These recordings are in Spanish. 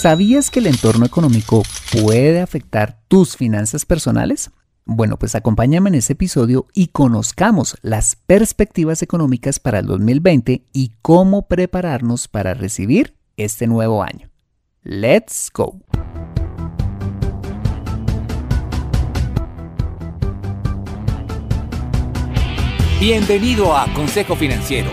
¿Sabías que el entorno económico puede afectar tus finanzas personales? Bueno, pues acompáñame en este episodio y conozcamos las perspectivas económicas para el 2020 y cómo prepararnos para recibir este nuevo año. ¡Let's go! Bienvenido a Consejo Financiero,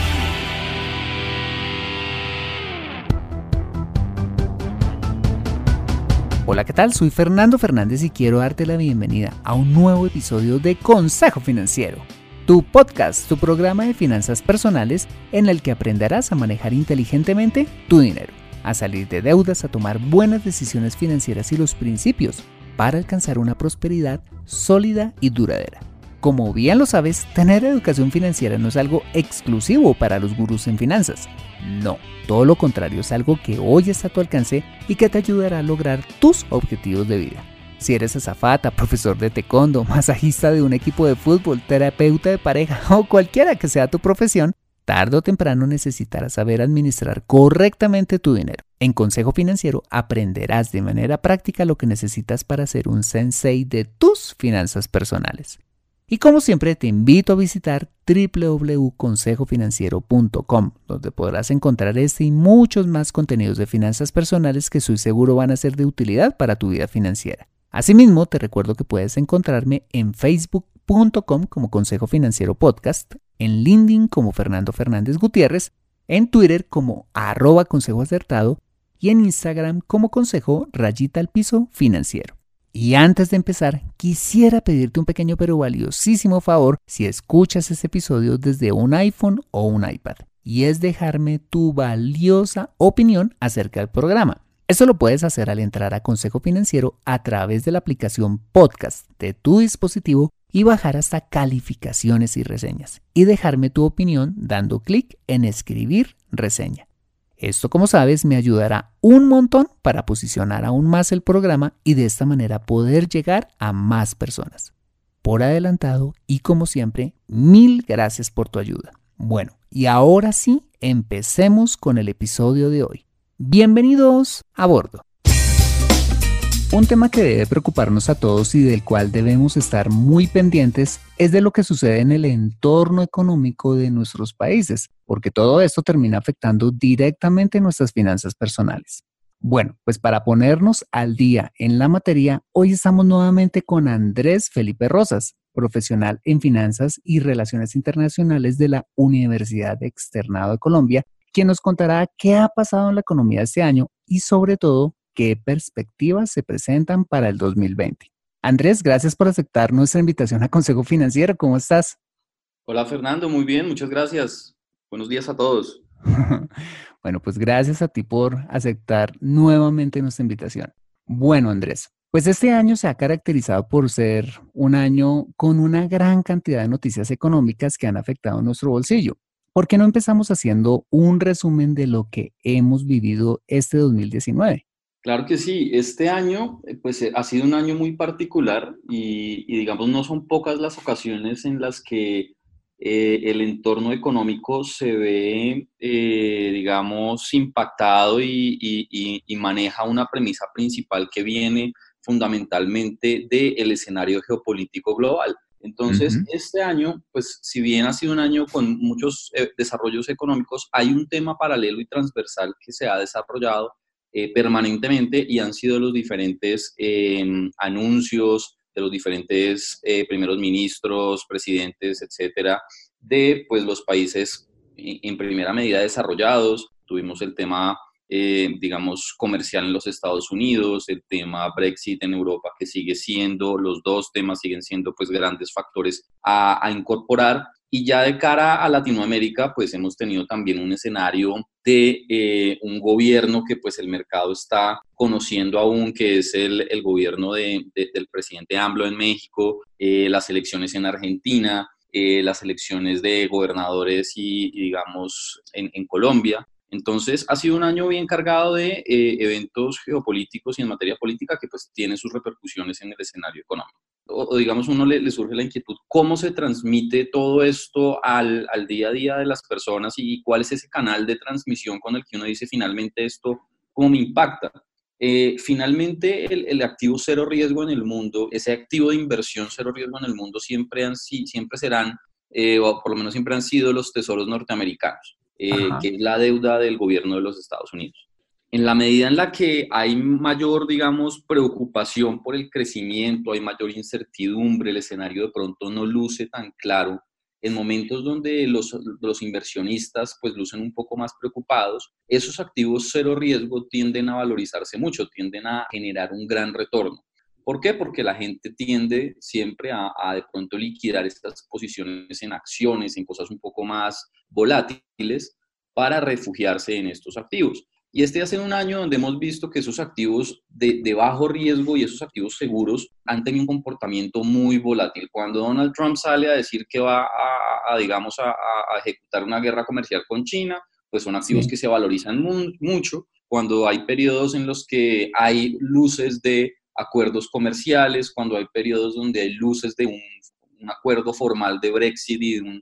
Hola, ¿qué tal? Soy Fernando Fernández y quiero darte la bienvenida a un nuevo episodio de Consejo Financiero, tu podcast, tu programa de finanzas personales en el que aprenderás a manejar inteligentemente tu dinero, a salir de deudas, a tomar buenas decisiones financieras y los principios para alcanzar una prosperidad sólida y duradera. Como bien lo sabes, tener educación financiera no es algo exclusivo para los gurús en finanzas. No, todo lo contrario, es algo que hoy está a tu alcance y que te ayudará a lograr tus objetivos de vida. Si eres azafata, profesor de taekwondo, masajista de un equipo de fútbol, terapeuta de pareja o cualquiera que sea tu profesión, tarde o temprano necesitarás saber administrar correctamente tu dinero. En Consejo Financiero aprenderás de manera práctica lo que necesitas para ser un sensei de tus finanzas personales. Y como siempre te invito a visitar www.consejofinanciero.com, donde podrás encontrar este y muchos más contenidos de finanzas personales que estoy seguro van a ser de utilidad para tu vida financiera. Asimismo, te recuerdo que puedes encontrarme en facebook.com como Consejo Financiero Podcast, en LinkedIn como Fernando Fernández Gutiérrez, en Twitter como @consejoacertado y en Instagram como Consejo_Financiero. Y antes de empezar, quisiera pedirte un pequeño pero valiosísimo favor si escuchas este episodio desde un iPhone o un iPad, y es dejarme tu valiosa opinión acerca del programa. Esto lo puedes hacer al entrar a Consejo Financiero a través de la aplicación Podcast de tu dispositivo y bajar hasta calificaciones y reseñas, y dejarme tu opinión dando clic en escribir reseña. Esto, como sabes, me ayudará un montón para posicionar aún más el programa y de esta manera poder llegar a más personas. Por adelantado y como siempre, mil gracias por tu ayuda. Bueno, y ahora sí, empecemos con el episodio de hoy. Bienvenidos a bordo. Un tema que debe preocuparnos a todos y del cual debemos estar muy pendientes es de lo que sucede en el entorno económico de nuestros países, porque todo esto termina afectando directamente nuestras finanzas personales. Bueno, pues para ponernos al día en la materia, hoy estamos nuevamente con Andrés Felipe Rosas, profesional en finanzas y relaciones internacionales de la Universidad Externado de Colombia, quien nos contará qué ha pasado en la economía este año y sobre todo, ¿qué perspectivas se presentan para el 2020? Andrés, gracias por aceptar nuestra invitación a Consejo Financiero. ¿Cómo estás? Hola, Fernando. Muy bien, muchas gracias. Buenos días a todos. Bueno, pues gracias a ti por aceptar nuevamente nuestra invitación. Bueno, Andrés, pues este año se ha caracterizado por ser un año con una gran cantidad de noticias económicas que han afectado nuestro bolsillo. ¿Por qué no empezamos haciendo un resumen de lo que hemos vivido este 2019? Claro que sí, este año pues ha sido un año muy particular y digamos no son pocas las ocasiones en las que el entorno económico se ve digamos impactado y maneja una premisa principal que viene fundamentalmente del escenario geopolítico global. Entonces este año pues si bien ha sido un año con muchos desarrollos económicos, hay un tema paralelo y transversal que se ha desarrollado permanentemente y han sido los diferentes anuncios de los diferentes primeros ministros, presidentes, etcétera, de pues, los países en primera medida desarrollados. Tuvimos el tema, digamos, comercial en los Estados Unidos, el tema Brexit en Europa que sigue siendo, los dos temas siguen siendo pues, grandes factores a incorporar. Y ya de cara a Latinoamérica, pues hemos tenido también un escenario de un gobierno que pues el mercado está conociendo aún, que es el gobierno del presidente AMLO en México, las elecciones en Argentina, las elecciones de gobernadores y digamos, en Colombia. Entonces, ha sido un año bien cargado de eventos geopolíticos y en materia política que pues tienen sus repercusiones en el escenario económico. O digamos, uno le surge la inquietud, ¿cómo se transmite todo esto al día a día de las personas y cuál es ese canal de transmisión con el que uno dice finalmente esto, cómo me impacta? Finalmente, el activo cero riesgo en el mundo, ese activo de inversión cero riesgo en el mundo siempre serán, o por lo menos siempre han sido los tesoros norteamericanos, que es la deuda del gobierno de los Estados Unidos. En la medida en la que hay mayor, digamos, preocupación por el crecimiento, hay mayor incertidumbre, el escenario de pronto no luce tan claro, en momentos donde los inversionistas pues lucen un poco más preocupados, esos activos cero riesgo tienden a valorizarse mucho, tienden a generar un gran retorno. ¿Por qué? Porque la gente tiende siempre a de pronto liquidar estas posiciones en acciones, en cosas un poco más volátiles, para refugiarse en estos activos. Y este ha sido un año donde hemos visto que esos activos de bajo riesgo y esos activos seguros han tenido un comportamiento muy volátil. Cuando Donald Trump sale a decir que va a ejecutar una guerra comercial con China, pues son activos que se valorizan mucho. Cuando hay periodos en los que hay luces de acuerdos comerciales, cuando hay periodos donde hay luces de un acuerdo formal de Brexit y de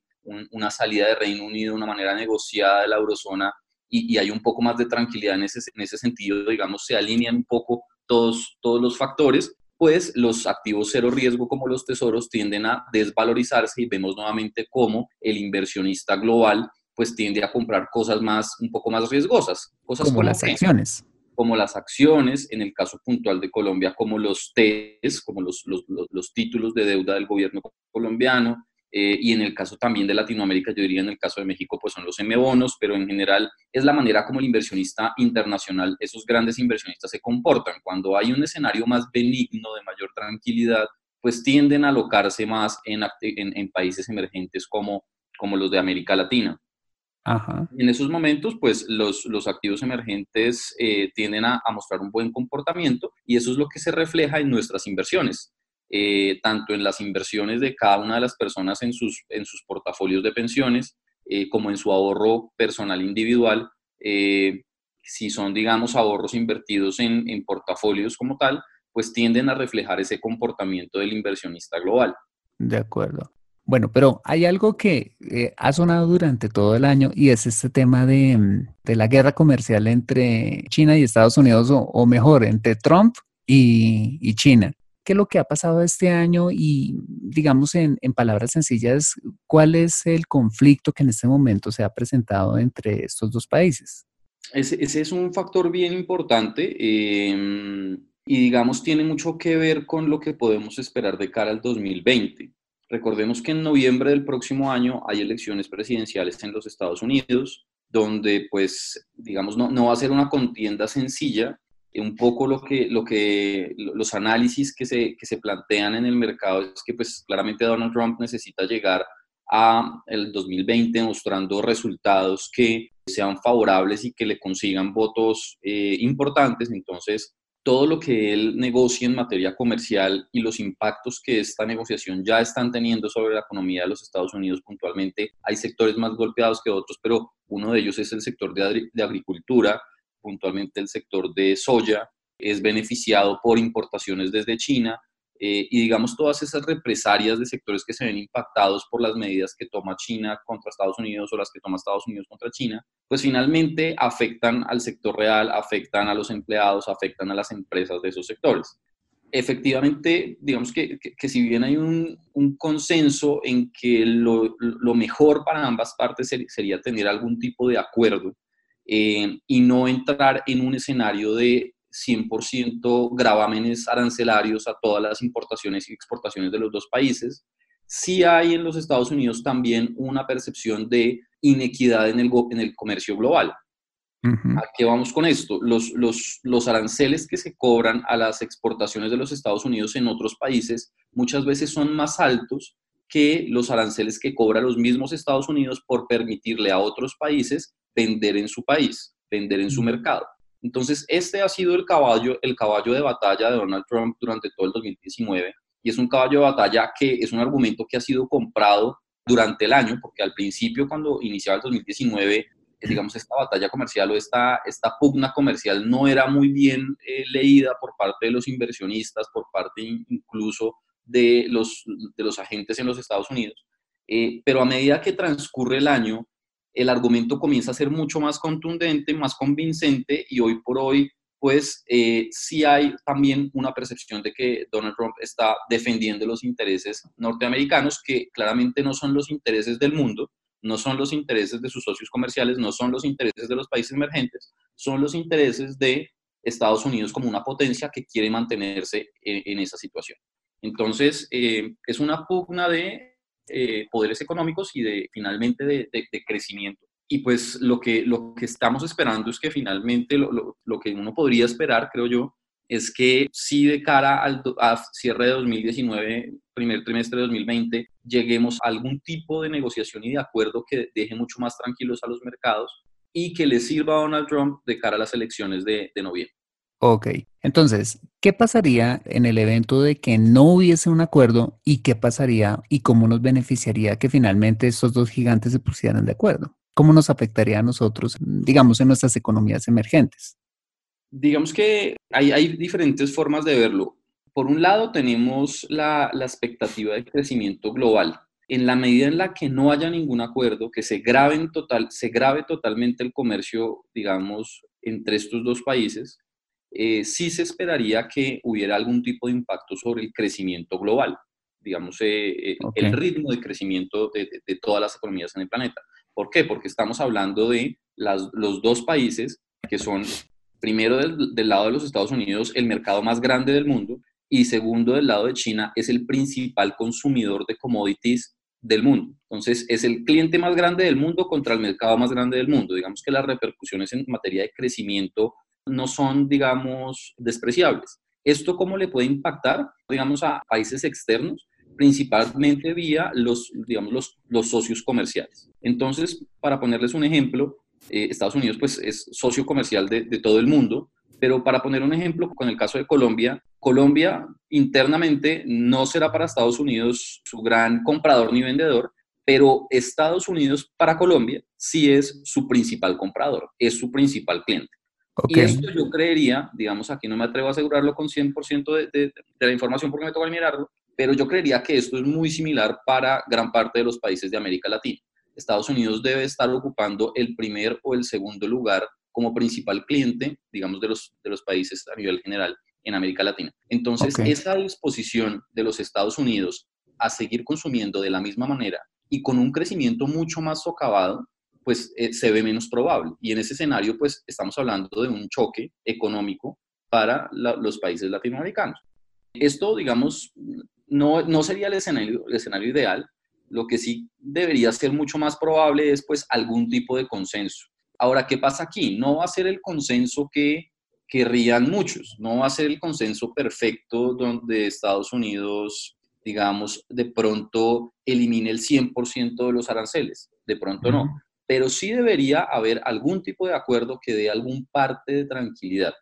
una salida de Reino Unido de una manera negociada de la eurozona, y hay un poco más de tranquilidad en ese sentido, digamos, se alinean un poco todos los factores, pues los activos cero riesgo como los tesoros tienden a desvalorizarse y vemos nuevamente cómo el inversionista global pues tiende a comprar cosas un poco más riesgosas. Cosas como las acciones. Como las acciones, en el caso puntual de Colombia, como los TES, como los títulos de deuda del gobierno colombiano, y en el caso también de Latinoamérica, yo diría en el caso de México, pues son los M-bonos, pero en general es la manera como el inversionista internacional, esos grandes inversionistas se comportan. Cuando hay un escenario más benigno, de mayor tranquilidad, pues tienden a alocarse más en países emergentes como los de América Latina. Ajá. En esos momentos, pues los activos emergentes tienden a mostrar un buen comportamiento y eso es lo que se refleja en nuestras inversiones. Tanto en las inversiones de cada una de las personas en sus portafolios de pensiones, como en su ahorro personal individual, si son, digamos, ahorros invertidos en portafolios como tal, pues tienden a reflejar ese comportamiento del inversionista global. De acuerdo. Bueno, pero hay algo que ha sonado durante todo el año y es este tema de la guerra comercial entre China y Estados Unidos, o mejor, entre Trump y China. ¿Qué es lo que ha pasado este año? Y digamos en palabras sencillas, ¿cuál es el conflicto que en este momento se ha presentado entre estos dos países? Ese es un factor bien importante y digamos tiene mucho que ver con lo que podemos esperar de cara al 2020. Recordemos que en noviembre del próximo año hay elecciones presidenciales en los Estados Unidos, donde pues digamos no va a ser una contienda sencilla. Un poco los análisis que se plantean en el mercado es que pues claramente Donald Trump necesita llegar a el 2020 mostrando resultados que sean favorables y que le consigan votos importantes. Entonces todo lo que él negocie en materia comercial y los impactos que esta negociación ya están teniendo sobre la economía de los Estados Unidos puntualmente, hay sectores más golpeados que otros, pero uno de ellos es el sector de agricultura. Puntualmente el sector de soya es beneficiado por importaciones desde China y digamos todas esas represalias de sectores que se ven impactados por las medidas que toma China contra Estados Unidos o las que toma Estados Unidos contra China, pues finalmente afectan al sector real, afectan a los empleados, afectan a las empresas de esos sectores. Efectivamente, digamos que si bien hay un consenso en que lo mejor para ambas partes sería tener algún tipo de acuerdo, y no entrar en un escenario de 100% gravámenes arancelarios a todas las importaciones y exportaciones de los dos países, sí hay en los Estados Unidos también una percepción de inequidad en el comercio global. Uh-huh. ¿A qué vamos con esto? Los aranceles que se cobran a las exportaciones de los Estados Unidos en otros países muchas veces son más altos que los aranceles que cobra los mismos Estados Unidos por permitirle a otros países vender en su país, vender en su mercado. Entonces, este ha sido el caballo de batalla de Donald Trump durante todo el 2019, y es un caballo de batalla que es un argumento que ha sido comprado durante el año, porque al principio, cuando iniciaba el 2019, digamos, esta batalla comercial o esta pugna comercial no era muy bien leída por parte de los inversionistas, por parte incluso de los agentes en los Estados Unidos. Pero a medida que transcurre el año, el argumento comienza a ser mucho más contundente, más convincente, y hoy por hoy, pues sí hay también una percepción de que Donald Trump está defendiendo los intereses norteamericanos, que claramente no son los intereses del mundo, no son los intereses de sus socios comerciales, no son los intereses de los países emergentes, son los intereses de Estados Unidos como una potencia que quiere mantenerse en esa situación. Entonces, es una pugna de poderes económicos y finalmente de crecimiento. Y pues lo que estamos esperando es que finalmente lo que uno podría esperar, creo yo, es que si de cara al cierre de 2019, primer trimestre de 2020, lleguemos a algún tipo de negociación y de acuerdo que deje mucho más tranquilos a los mercados y que le sirva a Donald Trump de cara a las elecciones de noviembre. Ok, entonces, ¿qué pasaría en el evento de que no hubiese un acuerdo y qué pasaría y cómo nos beneficiaría que finalmente estos dos gigantes se pusieran de acuerdo? ¿Cómo nos afectaría a nosotros, digamos, en nuestras economías emergentes? Digamos que hay diferentes formas de verlo. Por un lado, tenemos la expectativa de crecimiento global. En la medida en la que no haya ningún acuerdo, que se grave totalmente el comercio, digamos, entre estos dos países, sí se esperaría que hubiera algún tipo de impacto sobre el crecimiento global, digamos, okay, el ritmo de crecimiento de todas las economías en el planeta. ¿Por qué? Porque estamos hablando de los dos países que son, primero, del lado de los Estados Unidos, el mercado más grande del mundo, y segundo, del lado de China, es el principal consumidor de commodities del mundo. Entonces, es el cliente más grande del mundo contra el mercado más grande del mundo. Digamos que las repercusiones en materia de crecimiento no son, digamos, despreciables. ¿Esto cómo le puede impactar, digamos, a países externos? Principalmente vía los socios comerciales. Entonces, para ponerles un ejemplo, Estados Unidos pues es socio comercial de todo el mundo, pero para poner un ejemplo, con el caso de Colombia internamente no será para Estados Unidos su gran comprador ni vendedor, pero Estados Unidos para Colombia sí es su principal comprador, es su principal cliente. Okay. Y esto yo creería, digamos, aquí no me atrevo a asegurarlo con 100% de la información porque me toca mirarlo, pero yo creería que esto es muy similar para gran parte de los países de América Latina. Estados Unidos debe estar ocupando el primer o el segundo lugar como principal cliente, digamos, de los países a nivel general en América Latina. Entonces, okay, esa disposición de los Estados Unidos a seguir consumiendo de la misma manera y con un crecimiento mucho más socavado, pues se ve menos probable. Y en ese escenario, pues, estamos hablando de un choque económico para los países latinoamericanos. Esto, digamos, no sería el escenario ideal. Lo que sí debería ser mucho más probable es, pues, algún tipo de consenso. Ahora, ¿qué pasa aquí? No va a ser el consenso que querrían muchos, no va a ser el consenso perfecto donde Estados Unidos, digamos, de pronto elimine el 100% de los aranceles, de pronto no, pero sí debería haber algún tipo de acuerdo que dé algún parte de tranquilidad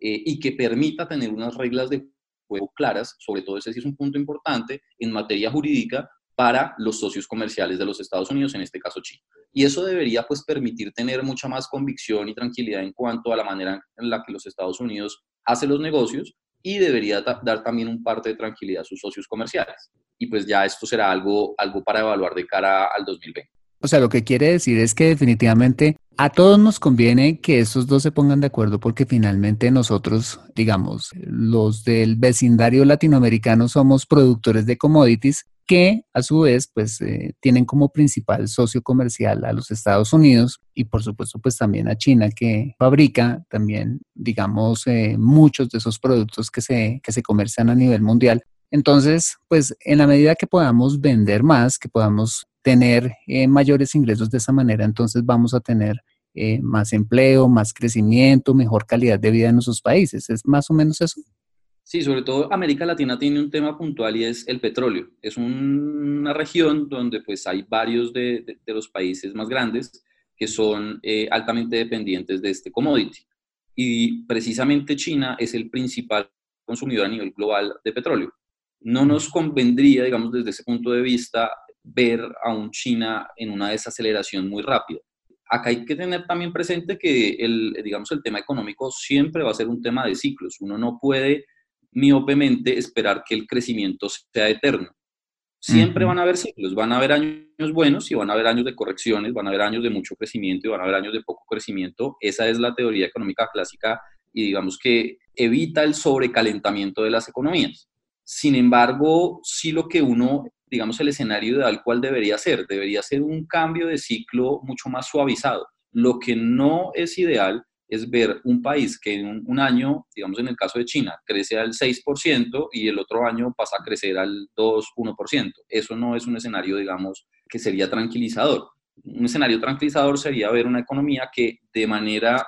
y que permita tener unas reglas de juego claras, sobre todo ese sí es un punto importante en materia jurídica, para los socios comerciales de los Estados Unidos, en este caso China. Y eso debería, pues, permitir tener mucha más convicción y tranquilidad en cuanto a la manera en la que los Estados Unidos hace los negocios y debería dar también un parte de tranquilidad a sus socios comerciales. Y pues ya esto será algo para evaluar de cara al 2020. O sea, lo que quiere decir es que definitivamente a todos nos conviene que estos dos se pongan de acuerdo porque finalmente nosotros, digamos, los del vecindario latinoamericano somos productores de commodities que a su vez pues tienen como principal socio comercial a los Estados Unidos y por supuesto pues también a China, que fabrica también, digamos, muchos de esos productos que se comercian a nivel mundial. Entonces, pues en la medida que podamos vender más, que podamos tener mayores ingresos de esa manera, entonces vamos a tener más empleo, más crecimiento, mejor calidad de vida en nuestros países. ¿Es más o menos eso? Sí, sobre todo América Latina tiene un tema puntual y es el petróleo. Es una región donde pues hay varios de los países más grandes que son altamente dependientes de este commodity. Y precisamente China es el principal consumidor a nivel global de petróleo. No nos convendría, digamos, desde ese punto de vista, ver a un China en una desaceleración muy rápida. Acá hay que tener también presente que el tema económico siempre va a ser un tema de ciclos. Uno no puede miopemente esperar que el crecimiento sea eterno. Siempre van a haber ciclos, van a haber años buenos y van a haber años de correcciones, van a haber años de mucho crecimiento y van a haber años de poco crecimiento. Esa es la teoría económica clásica y digamos que evita el sobrecalentamiento de las economías. Sin embargo, sí lo que uno, digamos, el escenario ideal, ¿cuál debería ser un cambio de ciclo mucho más suavizado? Lo que no es ideal es ver un país que en un año, digamos en el caso de China, crece al 6% y el otro año pasa a crecer al 2-1%. Eso no es un escenario, digamos, que sería tranquilizador. Un escenario tranquilizador sería ver una economía que de manera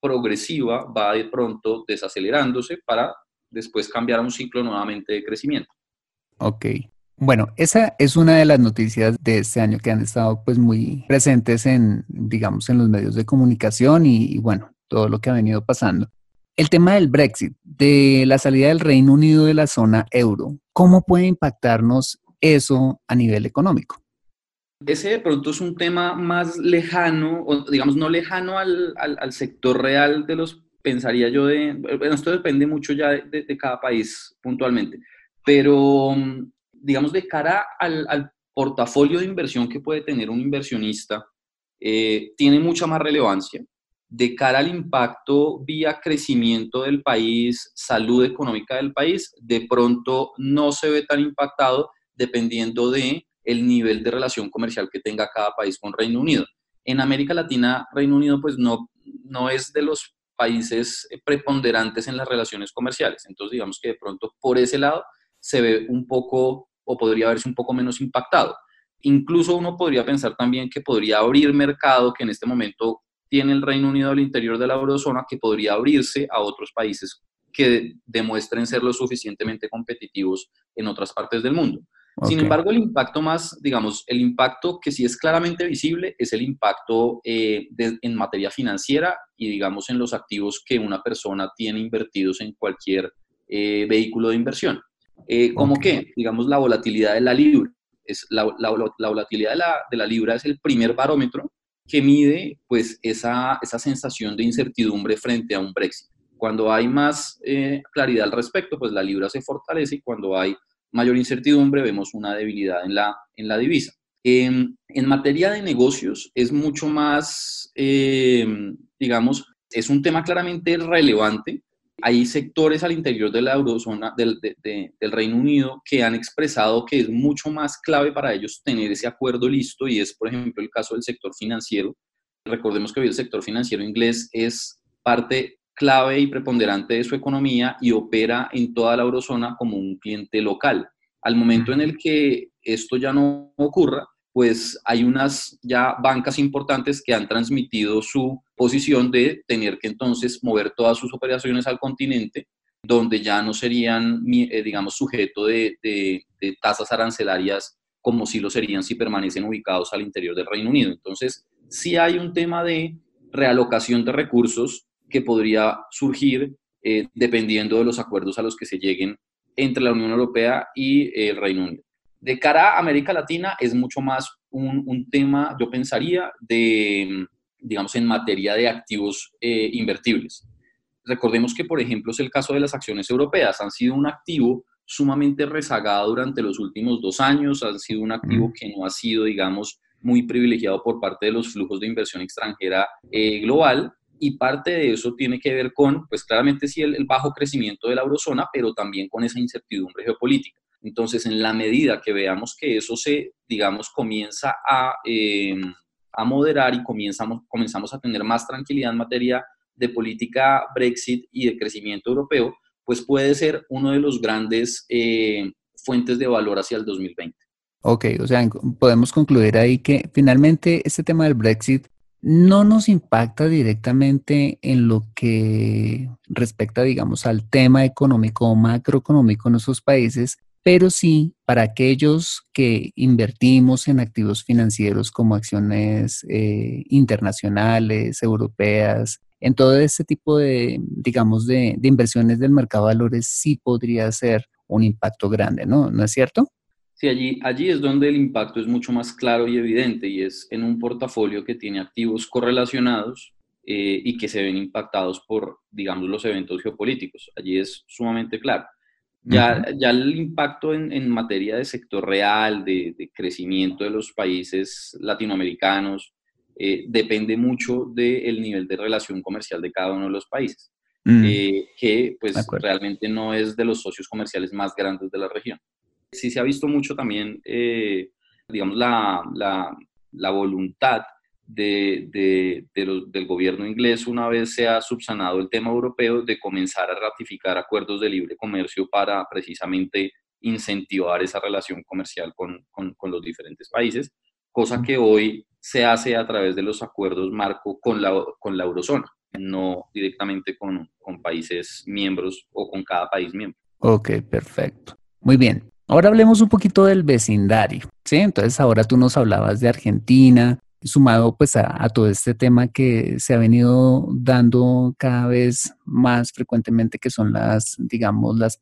progresiva va de pronto desacelerándose para después cambiar a un ciclo nuevamente de crecimiento. Ok. Bueno, esa es una de las noticias de este año que han estado pues muy presentes en, digamos, en los medios de comunicación y bueno, todo lo que ha venido pasando. El tema del Brexit, de la salida del Reino Unido de la zona euro, ¿cómo puede impactarnos eso a nivel económico? Ese de pronto es un tema más lejano, o digamos no lejano al sector real de los, pensaría yo, bueno, esto depende mucho ya de cada país puntualmente, pero digamos de cara al portafolio de inversión que puede tener un inversionista, tiene mucha más relevancia. De cara al impacto vía crecimiento del país, salud económica del país, de pronto no se ve tan impactado dependiendo de el nivel de relación comercial que tenga cada país con Reino Unido. En América Latina, Reino Unido pues no es de los países preponderantes en las relaciones comerciales. Entonces digamos que de pronto por ese lado se ve un poco o podría verse un poco menos impactado. Incluso uno podría pensar también que podría abrir mercado que en este momento tiene el Reino Unido al interior de la eurozona que podría abrirse a otros países que demuestren ser lo suficientemente competitivos en otras partes del mundo. Okay. Sin embargo, el impacto más, digamos, el impacto que sí es claramente visible es el impacto en materia financiera y, digamos, en los activos que una persona tiene invertidos en cualquier vehículo de inversión. Como que, digamos, la volatilidad de la libra. La volatilidad de la libra es el primer barómetro que mide pues esa sensación de incertidumbre frente a un Brexit. Cuando hay más claridad al respecto, pues la libra se fortalece y cuando hay mayor incertidumbre vemos una debilidad en la divisa. En materia de negocios es mucho más, digamos, es un tema claramente relevante. Hay sectores al interior de la eurozona, del Reino Unido, que han expresado que es mucho más clave para ellos tener ese acuerdo listo y es, por ejemplo, el caso del sector financiero. Recordemos que hoy el sector financiero inglés es parte clave y preponderante de su economía y opera en toda la eurozona como un cliente local. Al momento en el que esto ya no ocurra, pues hay unas ya bancas importantes que han transmitido su posición de tener que entonces mover todas sus operaciones al continente, donde ya no serían, digamos, sujeto de tasas arancelarias como sí lo serían si permanecen ubicados al interior del Reino Unido. Entonces, sí hay un tema de realocación de recursos que podría surgir dependiendo de los acuerdos a los que se lleguen entre la Unión Europea y el Reino Unido. De cara a América Latina es mucho más un tema, yo pensaría, de, digamos, en materia de activos invertibles. Recordemos que, por ejemplo, es el caso de las acciones europeas. Han sido un activo sumamente rezagado durante los últimos 2 años, han sido un activo que no ha sido, digamos, muy privilegiado por parte de los flujos de inversión extranjera global. Y parte de eso tiene que ver con, pues claramente sí, el bajo crecimiento de la eurozona, pero también con esa incertidumbre geopolítica. Entonces, en la medida que veamos que eso se, digamos, comienza a moderar y comenzamos a tener más tranquilidad en materia de política Brexit y de crecimiento europeo, pues puede ser uno de los grandes fuentes de valor hacia el 2020. Ok, o sea, podemos concluir ahí que finalmente este tema del Brexit no nos impacta directamente en lo que respecta, digamos, al tema económico o macroeconómico en nuestros países, pero sí para aquellos que invertimos en activos financieros como acciones internacionales, europeas, en todo este tipo de, digamos, de inversiones del mercado de valores sí podría ser un impacto grande, ¿no? ¿No es cierto? Sí, allí es donde el impacto es mucho más claro y evidente, y es en un portafolio que tiene activos correlacionados y que se ven impactados por, digamos, los eventos geopolíticos. Allí es sumamente claro. Ya el impacto en materia de sector real, de crecimiento de los países latinoamericanos, depende mucho del nivel de relación comercial de cada uno de los países, que pues realmente no es de los socios comerciales más grandes de la región. Sí se ha visto mucho también, digamos, la voluntad del gobierno inglés, una vez se ha subsanado el tema europeo, de comenzar a ratificar acuerdos de libre comercio para precisamente incentivar esa relación comercial con los diferentes países, cosa que hoy se hace a través de los acuerdos marco con la eurozona, no directamente con países miembros o con cada país miembro. Ok, perfecto. Muy bien. Ahora hablemos un poquito del vecindario, ¿sí? Entonces ahora tú nos hablabas de Argentina, sumado pues a todo este tema que se ha venido dando cada vez más frecuentemente, que son las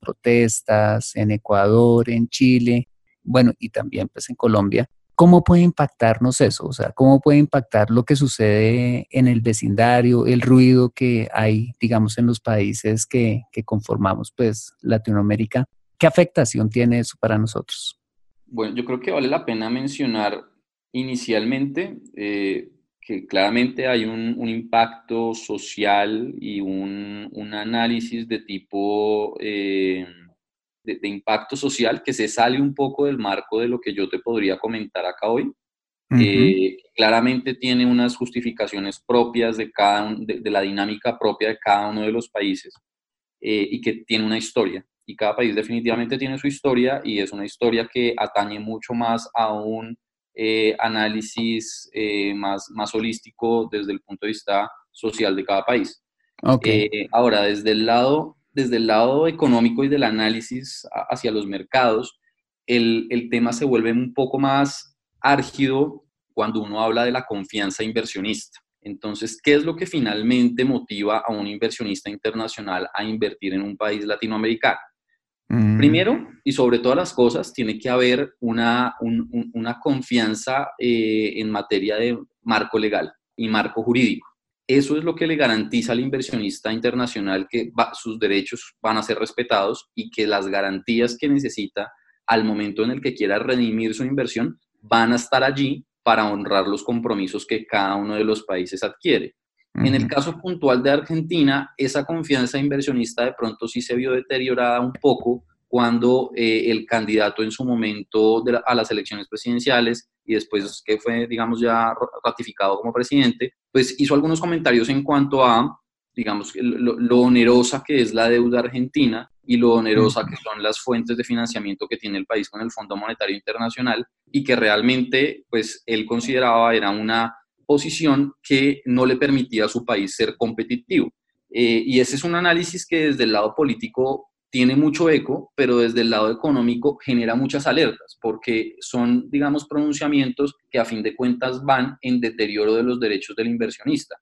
protestas en Ecuador, en Chile, bueno, y también pues en Colombia. ¿Cómo puede impactarnos eso? O sea, ¿cómo puede impactar lo que sucede en el vecindario, el ruido que hay, digamos, en los países que conformamos pues Latinoamérica? ¿Qué afectación tiene eso para nosotros? Bueno, yo creo que vale la pena mencionar inicialmente que claramente hay un impacto social y un análisis de tipo de impacto social que se sale un poco del marco de lo que yo te podría comentar acá hoy. Uh-huh. Claramente tiene unas justificaciones propias de la dinámica propia de cada uno de los países y que tiene una historia. Y cada país definitivamente tiene su historia, y es una historia que atañe mucho más a un análisis más holístico desde el punto de vista social de cada país. Okay. Ahora, desde el lado económico y del análisis hacia los mercados, el tema se vuelve un poco más álgido cuando uno habla de la confianza inversionista. Entonces, ¿qué es lo que finalmente motiva a un inversionista internacional a invertir en un país latinoamericano? Primero, y sobre todas las cosas, tiene que haber una confianza en materia de marco legal y marco jurídico. Eso es lo que le garantiza al inversionista internacional que sus derechos van a ser respetados y que las garantías que necesita al momento en el que quiera redimir su inversión van a estar allí para honrar los compromisos que cada uno de los países adquiere. Uh-huh. En el caso puntual de Argentina, esa confianza inversionista de pronto sí se vio deteriorada un poco cuando el candidato en su momento a las elecciones presidenciales, y después que fue, digamos, ya ratificado como presidente, pues hizo algunos comentarios en cuanto a, digamos, lo onerosa que es la deuda argentina y lo onerosa que son las fuentes de financiamiento que tiene el país con el Fondo Monetario Internacional, y que realmente, pues, él consideraba era una posición que no le permitía a su país ser competitivo. Y ese es un análisis que desde el lado político tiene mucho eco, pero desde el lado económico genera muchas alertas, porque son, digamos, pronunciamientos que a fin de cuentas van en deterioro de los derechos del inversionista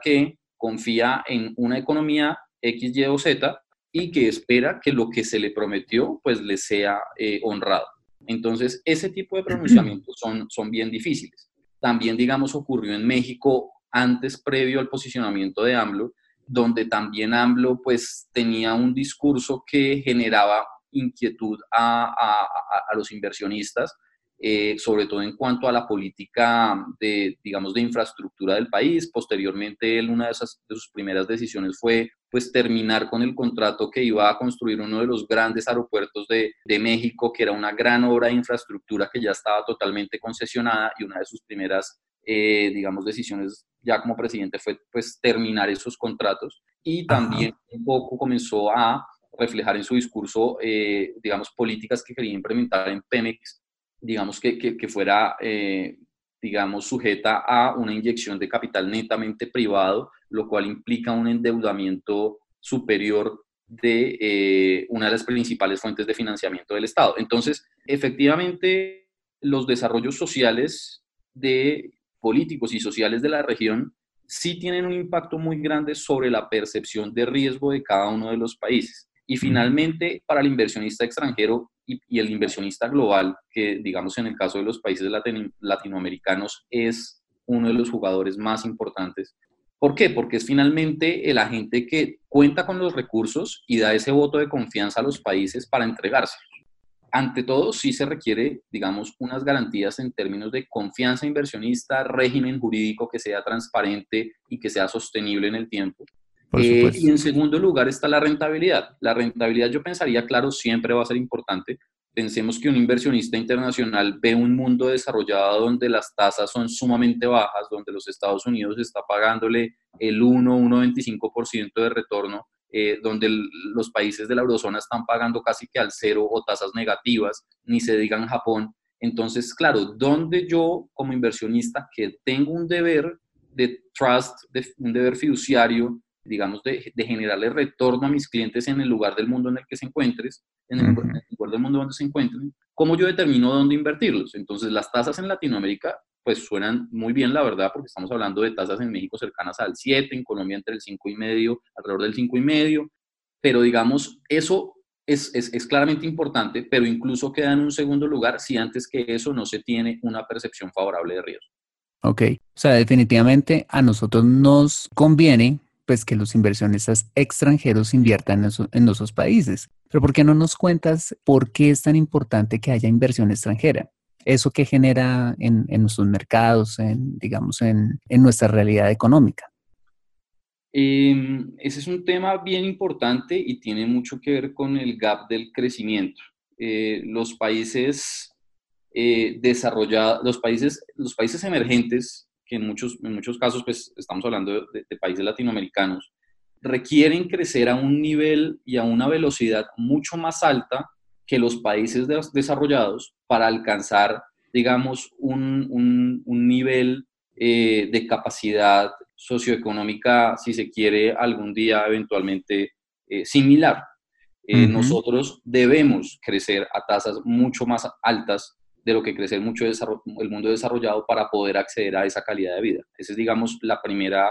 que confía en una economía X, Y o Z, y que espera que lo que se le prometió pues le sea honrado. Entonces, ese tipo de pronunciamientos son bien difíciles. También, digamos, ocurrió en México antes, previo al posicionamiento de AMLO, donde también AMLO pues tenía un discurso que generaba inquietud a los inversionistas, sobre todo en cuanto a la política de infraestructura del país. Posteriormente, él, una de sus primeras decisiones fue pues terminar con el contrato que iba a construir uno de los grandes aeropuertos de México, que era una gran obra de infraestructura que ya estaba totalmente concesionada, y una de sus primeras, decisiones ya como presidente fue pues terminar esos contratos. Y también un poco comenzó a reflejar en su discurso, políticas que quería implementar en Pemex, digamos, que fuera digamos, sujeta a una inyección de capital netamente privado, lo cual implica un endeudamiento superior de una de las principales fuentes de financiamiento del Estado. Entonces, efectivamente, los desarrollos sociales de políticos y sociales de la región sí tienen un impacto muy grande sobre la percepción de riesgo de cada uno de los países. Y finalmente, para el inversionista extranjero y el inversionista global, que digamos en el caso de los países latinoamericanos es uno de los jugadores más importantes. ¿Por qué? Porque es finalmente el agente que cuenta con los recursos y da ese voto de confianza a los países para entregarse. Ante todo, sí se requiere, digamos, unas garantías en términos de confianza inversionista, régimen jurídico que sea transparente y que sea sostenible en el tiempo. Y en segundo lugar está la rentabilidad. La rentabilidad, yo pensaría, claro, siempre va a ser importante. Pensemos que un inversionista internacional ve un mundo desarrollado donde las tasas son sumamente bajas, donde los Estados Unidos está pagándole el 1,25% de retorno, donde los países de la eurozona están pagando casi que al cero o tasas negativas, ni se diga en Japón. Entonces, claro, donde yo como inversionista que tengo un deber de trust, un deber fiduciario, digamos, de generarle retorno a mis clientes en el lugar del mundo en el que se encuentres, en el lugar del mundo donde se encuentren, ¿cómo yo determino dónde invertirlos? Entonces, las tasas en Latinoamérica pues suenan muy bien, la verdad, porque estamos hablando de tasas en México cercanas al 7, en Colombia entre el 5,5, alrededor del 5,5, pero digamos, eso es claramente importante, pero incluso queda en un segundo lugar si antes que eso no se tiene una percepción favorable de riesgo. Ok, o sea, definitivamente a nosotros nos conviene pues que los inversionistas extranjeros inviertan en nuestros países. Pero ¿por qué no nos cuentas por qué es tan importante que haya inversión extranjera? ¿Eso que genera en nuestros mercados, en nuestra realidad económica? Ese es un tema bien importante y tiene mucho que ver con el gap del crecimiento. Los países desarrollados, los países emergentes, que en muchos casos pues, estamos hablando de países latinoamericanos, requieren crecer a un nivel y a una velocidad mucho más alta que los países desarrollados para alcanzar, digamos, un nivel de capacidad socioeconómica, si se quiere, algún día eventualmente similar. Nosotros debemos crecer a tasas mucho más altas de lo que crece mucho el mundo desarrollado para poder acceder a esa calidad de vida. Esa es, digamos, la primera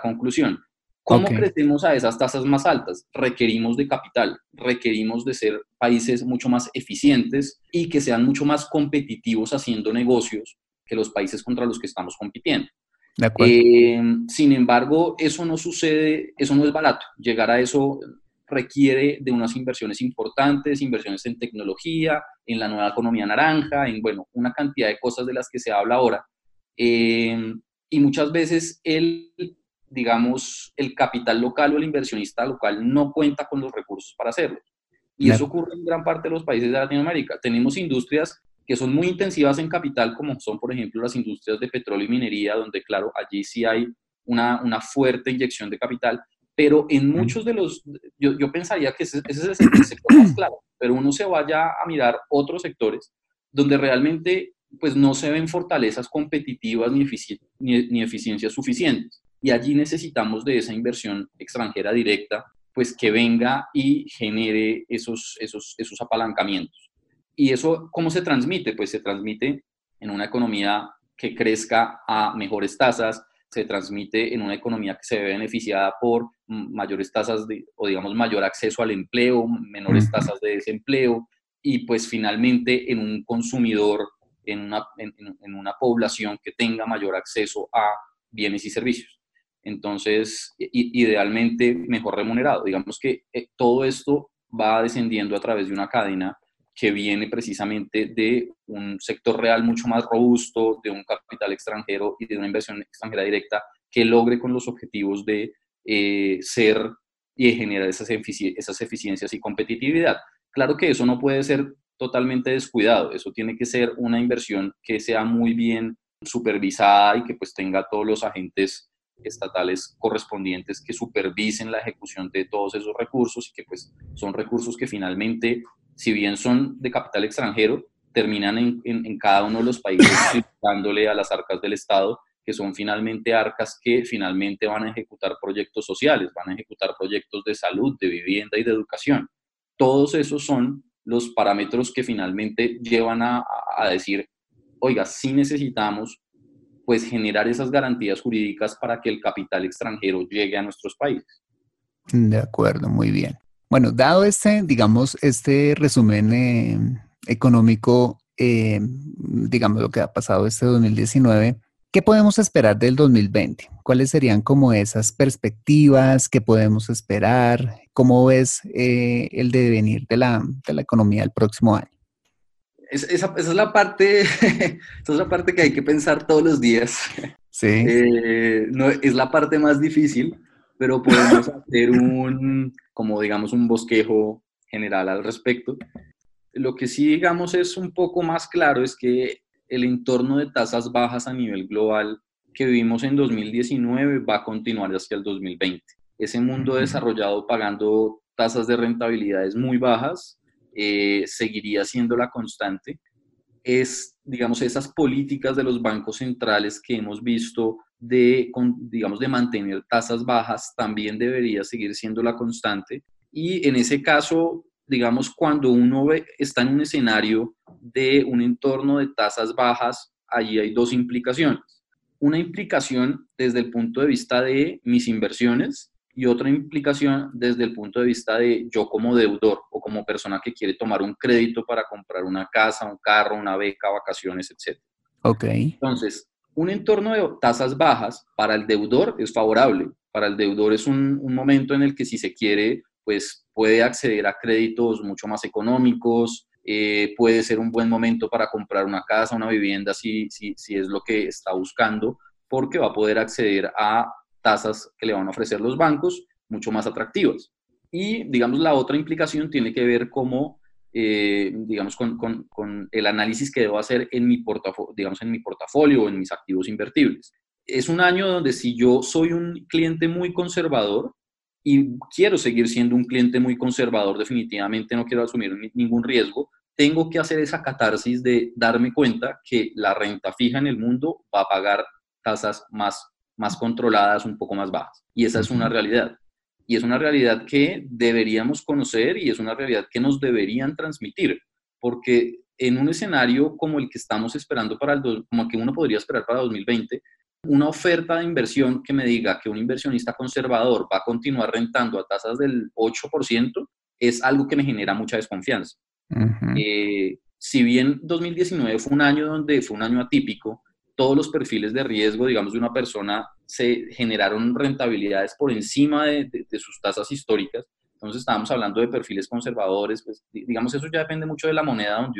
conclusión. ¿Cómo crecemos a esas tasas más altas? Requerimos de capital, requerimos de ser países mucho más eficientes y que sean mucho más competitivos haciendo negocios que los países contra los que estamos compitiendo. De acuerdo. Sin embargo, eso no sucede, eso no es barato. Llegar a eso requiere de unas inversiones importantes, inversiones en tecnología, en la nueva economía naranja, en, bueno, una cantidad de cosas de las que se habla ahora. Y muchas veces el capital local o el inversionista local no cuenta con los recursos para hacerlo. Y eso ocurre en gran parte de los países de Latinoamérica. Tenemos industrias que son muy intensivas en capital, como son, por ejemplo, las industrias de petróleo y minería, donde, claro, allí sí hay una fuerte inyección de capital, pero en muchos de los, yo pensaría que ese es el sector más claro, pero uno se vaya a mirar otros sectores donde realmente pues, no se ven fortalezas competitivas ni eficiencias suficientes. Y allí necesitamos de esa inversión extranjera directa, pues que venga y genere esos apalancamientos. ¿Y eso cómo se transmite? Pues se transmite en una economía que crezca a mejores tasas, se transmite en una economía que se ve beneficiada por mayores tasas mayor acceso al empleo, menores tasas de desempleo y pues finalmente en un consumidor, en una población que tenga mayor acceso a bienes y servicios. Entonces, idealmente mejor remunerado. Digamos que todo esto va descendiendo a través de una cadena que viene precisamente de un sector real mucho más robusto, de un capital extranjero y de una inversión extranjera directa que logre con los objetivos de ser y de generar esas eficiencias y competitividad. Claro que eso no puede ser totalmente descuidado, eso tiene que ser una inversión que sea muy bien supervisada y que pues tenga todos los agentes estatales correspondientes que supervisen la ejecución de todos esos recursos y que pues son recursos que finalmente, si bien son de capital extranjero, terminan en cada uno de los países dándole a las arcas del Estado, que son finalmente arcas que finalmente van a ejecutar proyectos sociales, van a ejecutar proyectos de salud, de vivienda y de educación. Todos esos son los parámetros que finalmente llevan a decir, oiga, sí necesitamos pues generar esas garantías jurídicas para que el capital extranjero llegue a nuestros países. De acuerdo, muy bien. Bueno, dado este resumen económico, digamos lo que ha pasado este 2019, ¿qué podemos esperar del 2020? ¿Cuáles serían como esas perspectivas que podemos esperar? ¿Cómo ves el devenir de la economía del próximo año? Esa es la parte que hay que pensar todos los días. Sí. No, es la parte más difícil, pero podemos hacer un bosquejo general al respecto. Lo que sí, digamos, es un poco más claro es que el entorno de tasas bajas a nivel global que vivimos en 2019 va a continuar hacia el 2020. Ese mundo desarrollado pagando tasas de rentabilidades muy bajas seguiría siendo la constante. Es, digamos, esas políticas de los bancos centrales que hemos visto de mantener tasas bajas también debería seguir siendo la constante. Y en ese caso, digamos, cuando uno está en un escenario de un entorno de tasas bajas, allí hay dos implicaciones. Una implicación desde el punto de vista de mis inversiones y otra implicación desde el punto de vista de yo como deudor o como persona que quiere tomar un crédito para comprar una casa, un carro, una beca, vacaciones, etc. Ok. Entonces, un entorno de tasas bajas para el deudor es favorable. Para el deudor es un momento en el que si se quiere, pues puede acceder a créditos mucho más económicos, puede ser un buen momento para comprar una casa, una vivienda, si es lo que está buscando, porque va a poder acceder a tasas que le van a ofrecer los bancos mucho más atractivas. Y, digamos, la otra implicación tiene que ver con el análisis que debo hacer en mi portafolio o en mis activos invertibles. Es un año donde si yo soy un cliente muy conservador, y quiero seguir siendo un cliente muy conservador, definitivamente no quiero asumir ningún riesgo, tengo que hacer esa catarsis de darme cuenta que la renta fija en el mundo va a pagar tasas más controladas, un poco más bajas. Y esa es una realidad. Y es una realidad que deberíamos conocer y es una realidad que nos deberían transmitir, porque en un escenario como el que estamos esperando como el que uno podría esperar para 2020, una oferta de inversión que me diga que un inversionista conservador va a continuar rentando a tasas del 8% es algo que me genera mucha desconfianza. Uh-huh. Si bien 2019 fue un año donde fue un año atípico, todos los perfiles de riesgo, digamos, de una persona se generaron rentabilidades por encima de sus tasas históricas. Entonces estábamos hablando de perfiles conservadores, pues, digamos, eso ya depende mucho de la moneda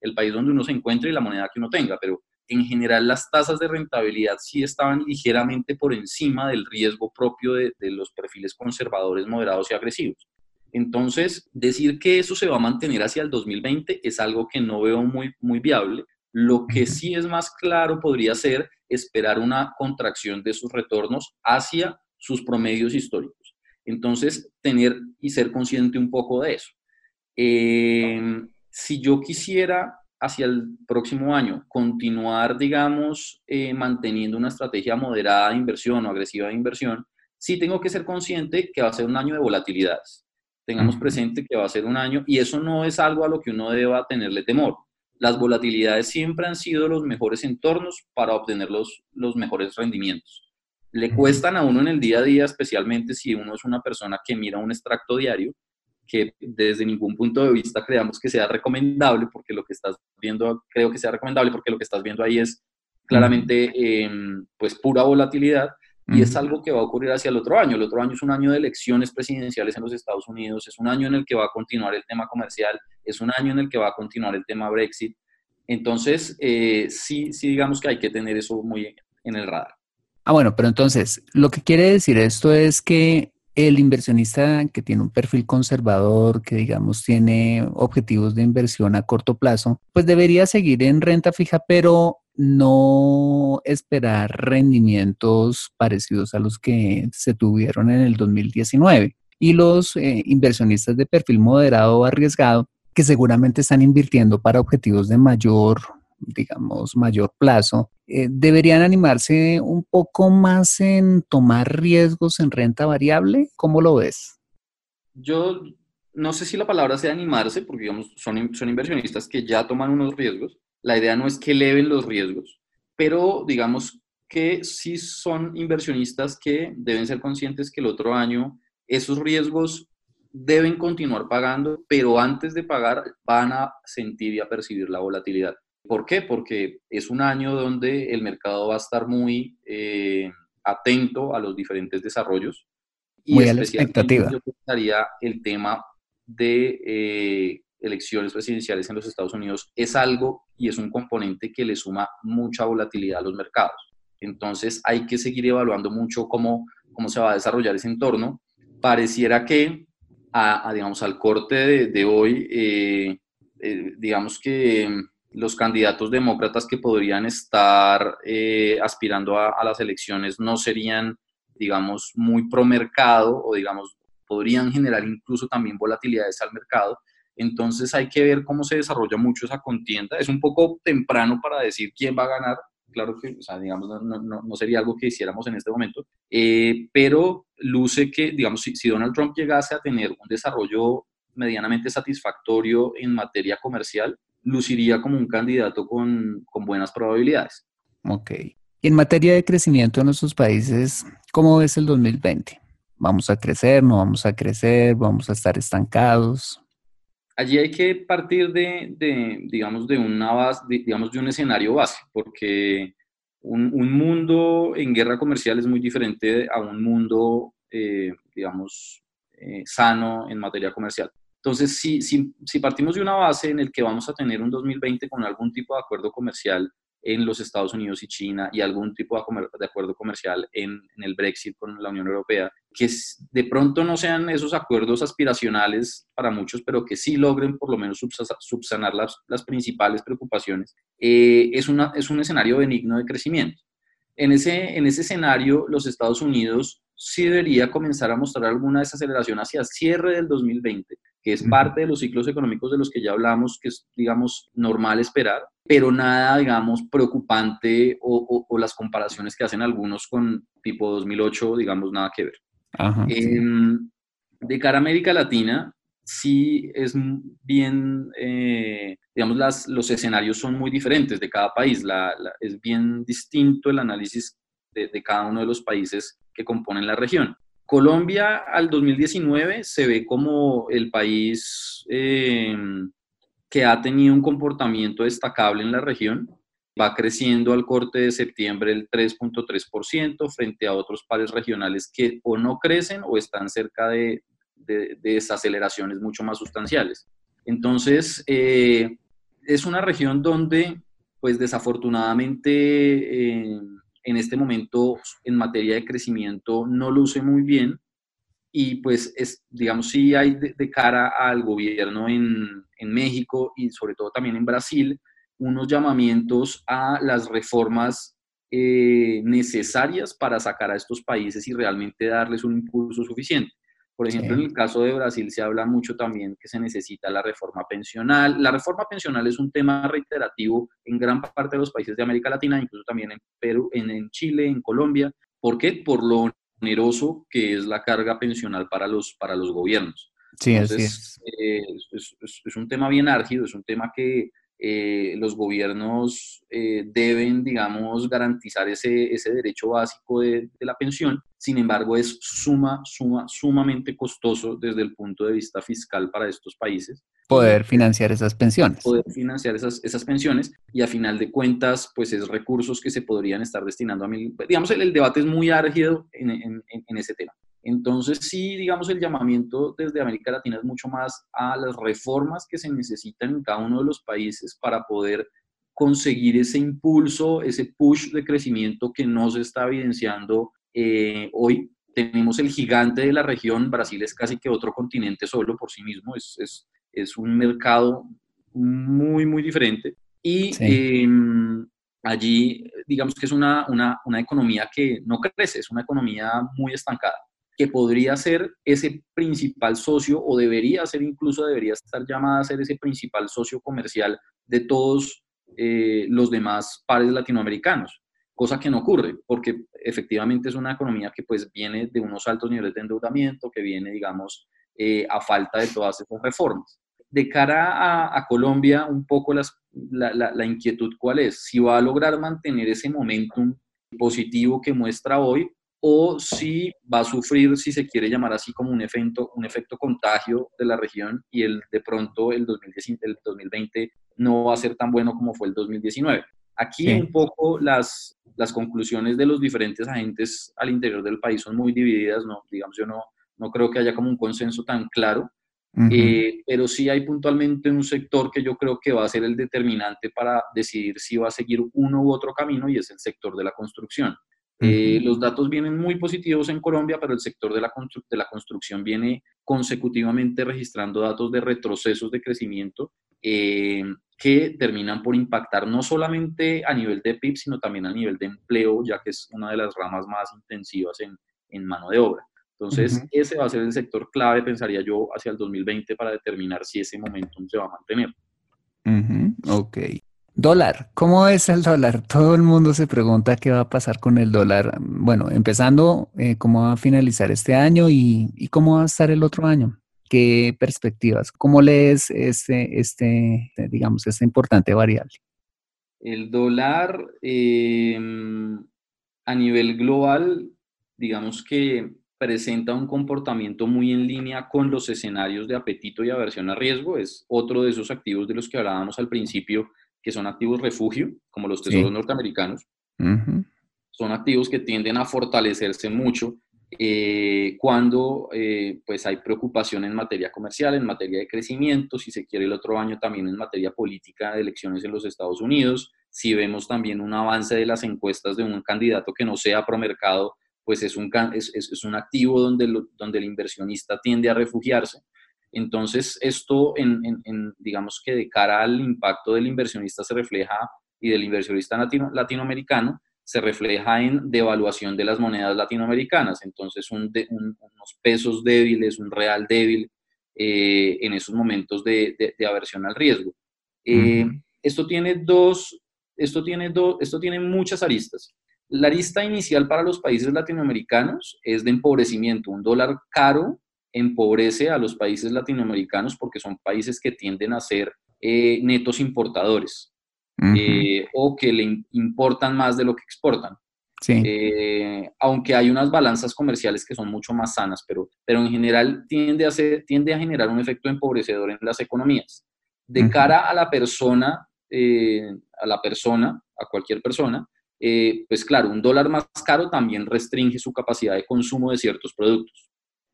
el país donde uno se encuentre y la moneda que uno tenga, pero en general las tasas de rentabilidad sí estaban ligeramente por encima del riesgo propio de los perfiles conservadores, moderados y agresivos. Entonces, decir que eso se va a mantener hacia el 2020 es algo que no veo muy, muy viable. Lo que sí es más claro podría ser esperar una contracción de sus retornos hacia sus promedios históricos. Entonces, tener y ser consciente un poco de eso. Si yo quisiera hacia el próximo año, continuar, digamos, manteniendo una estrategia moderada de inversión o agresiva de inversión, sí tengo que ser consciente que va a ser un año de volatilidades. Tengamos presente que va a ser un año, y eso no es algo a lo que uno deba tenerle temor. Las volatilidades siempre han sido los mejores entornos para obtener los mejores rendimientos. Le cuestan a uno en el día a día, especialmente si uno es una persona que mira un extracto diario, que desde ningún punto de vista creamos que sea recomendable, porque lo que estás viendo, ahí es claramente pues pura volatilidad, y es algo que va a ocurrir hacia el otro año. El otro año es un año de elecciones presidenciales en los Estados Unidos, es un año en el que va a continuar el tema comercial, es un año en el que va a continuar el tema Brexit. Entonces, sí digamos que hay que tener eso muy en el radar. Ah, bueno, pero entonces, lo que quiere decir esto es que el inversionista que tiene un perfil conservador, que digamos tiene objetivos de inversión a corto plazo, pues debería seguir en renta fija, pero no esperar rendimientos parecidos a los que se tuvieron en el 2019. Y los inversionistas de perfil moderado o arriesgado, que seguramente están invirtiendo para objetivos de mayor, digamos, mayor plazo, ¿deberían animarse un poco más en tomar riesgos en renta variable? ¿Cómo lo ves? Yo no sé si la palabra sea animarse, porque digamos, son inversionistas que ya toman unos riesgos. La idea no es que eleven los riesgos, pero digamos que sí son inversionistas que deben ser conscientes que el otro año esos riesgos deben continuar pagando, pero antes de pagar van a sentir y a percibir la volatilidad. ¿Por qué? Porque es un año donde el mercado va a estar muy atento a los diferentes desarrollos. Muy y a la expectativa. Yo pensaría el tema de elecciones presidenciales en los Estados Unidos es algo y es un componente que le suma mucha volatilidad a los mercados. Entonces hay que seguir evaluando mucho cómo se va a desarrollar ese entorno. Pareciera que, digamos, al corte de hoy, digamos que los candidatos demócratas que podrían estar aspirando a las elecciones no serían, digamos, muy promercado o, digamos, podrían generar incluso también volatilidades al mercado. Entonces hay que ver cómo se desarrolla mucho esa contienda. Es un poco temprano para decir quién va a ganar. Claro que, o sea, digamos, no sería algo que hiciéramos en este momento. Pero luce que, digamos, si Donald Trump llegase a tener un desarrollo medianamente satisfactorio en materia comercial, luciría como un candidato con buenas probabilidades. Ok. Y en materia de crecimiento en nuestros países, ¿cómo ves el 2020? ¿Vamos a crecer? ¿No vamos a crecer? ¿Vamos a estar estancados? Allí hay que partir de un escenario base, porque un mundo en guerra comercial es muy diferente a un mundo, sano en materia comercial. Entonces, si partimos de una base en el que vamos a tener un 2020 con algún tipo de acuerdo comercial en los Estados Unidos y China y algún tipo de acuerdo comercial en el Brexit con la Unión Europea, que de pronto no sean esos acuerdos aspiracionales para muchos, pero que sí logren por lo menos subsanar las principales preocupaciones, es un escenario benigno de crecimiento. En ese escenario, los Estados Unidos sí debería comenzar a mostrar alguna desaceleración hacia el cierre del 2020, que es parte de los ciclos económicos de los que ya hablamos, que es, digamos, normal esperar, pero nada, digamos, preocupante o las comparaciones que hacen algunos con tipo 2008, digamos, nada que ver. Ajá, sí. De cara a América Latina, sí es bien, digamos, los escenarios son muy diferentes de cada país. Es bien distinto el análisis de cada uno de los países que componen la región. Colombia al 2019 se ve como el país que ha tenido un comportamiento destacable en la región. Va creciendo al corte de septiembre el 3.3% frente a otros pares regionales que o no crecen o están cerca de desaceleraciones mucho más sustanciales. Entonces, es una región donde, pues desafortunadamente, en este momento, en materia de crecimiento, no luce muy bien y pues, digamos, sí hay de cara al gobierno en México y sobre todo también en Brasil, unos llamamientos a las reformas necesarias para sacar a estos países y realmente darles un impulso suficiente. Por ejemplo, en el caso de Brasil se habla mucho también que se necesita la reforma pensional. La reforma pensional es un tema reiterativo en gran parte de los países de América Latina, incluso también en Perú, en Chile, en Colombia. ¿Por qué? Por lo oneroso que es la carga pensional para los gobiernos. Sí, entonces, así es un tema bien árgido, es un tema que los gobiernos deben, digamos, garantizar ese derecho básico de la pensión. Sin embargo, es sumamente costoso desde el punto de vista fiscal para estos países. Poder financiar esas pensiones. Poder financiar esas pensiones y a final de cuentas, pues es recursos que se podrían estar destinando a mil... Digamos, el debate es muy árgido en ese tema. Entonces, sí, digamos, el llamamiento desde América Latina es mucho más a las reformas que se necesitan en cada uno de los países para poder conseguir ese impulso, ese push de crecimiento que no se está evidenciando hoy. Tenemos el gigante de la región, Brasil es casi que otro continente solo por sí mismo, es un mercado muy, muy diferente. Y sí. Allí, digamos que es una economía que no crece, es una economía muy estancada. que podría ser ese principal socio, o debería ser, incluso debería estar llamada a ser ese principal socio comercial de todos los demás pares latinoamericanos, cosa que no ocurre, porque efectivamente es una economía que pues viene de unos altos niveles de endeudamiento, que viene, digamos, a falta de todas esas reformas. De cara a Colombia, un poco la inquietud, ¿cuál es? Si va a lograr mantener ese momentum positivo que muestra hoy, o si va a sufrir, si se quiere llamar así, como un efecto contagio de la región, y de pronto el 2020 no va a ser tan bueno como fue el 2019. Aquí sí. Un poco las conclusiones de los diferentes agentes al interior del país son muy divididas, ¿no? Digamos, yo no creo que haya como un consenso tan claro. Uh-huh. Pero sí hay puntualmente un sector que yo creo que va a ser el determinante para decidir si va a seguir uno u otro camino, y es el sector de la construcción. Uh-huh. Los datos vienen muy positivos en Colombia, pero el sector de la construcción viene consecutivamente registrando datos de retrocesos de crecimiento que terminan por impactar no solamente a nivel de PIB, sino también a nivel de empleo, ya que es una de las ramas más intensivas en mano de obra. Entonces, uh-huh. Ese va a ser el sector clave, pensaría yo, hacia el 2020 para determinar si ese momentum se va a mantener. Uh-huh. Ok. Dólar. ¿Cómo es el dólar? Todo el mundo se pregunta qué va a pasar con el dólar. Bueno, empezando, ¿cómo va a finalizar este año y cómo va a estar el otro año? ¿Qué perspectivas? ¿Cómo lees digamos, esta importante variable? El dólar a nivel global, digamos que presenta un comportamiento muy en línea con los escenarios de apetito y aversión a riesgo. Es otro de esos activos de los que hablábamos al principio, que son activos refugio, como los tesoros norteamericanos. Uh-huh. Son activos que tienden a fortalecerse mucho cuando pues hay preocupación en materia comercial, en materia de crecimiento, si se quiere el otro año también en materia política de elecciones en los Estados Unidos. Si vemos también un avance de las encuestas de un candidato que no sea promercado, pues es un activo donde el inversionista tiende a refugiarse. Entonces, esto, digamos que de cara al impacto del inversionista se refleja, y del inversionista latinoamericano, se refleja en devaluación de las monedas latinoamericanas. Entonces, unos pesos débiles, un real débil en esos momentos de aversión al riesgo. Esto tiene muchas aristas. La arista inicial para los países latinoamericanos es de empobrecimiento. Un dólar caro empobrece a los países latinoamericanos porque son países que tienden a ser netos importadores, uh-huh, o que le importan más de lo que exportan. Sí. Aunque hay unas balanzas comerciales que son mucho más sanas, pero en general tiende a generar un efecto empobrecedor en las economías. De uh-huh. cara a la persona, a cualquier persona, pues claro, un dólar más caro también restringe su capacidad de consumo de ciertos productos.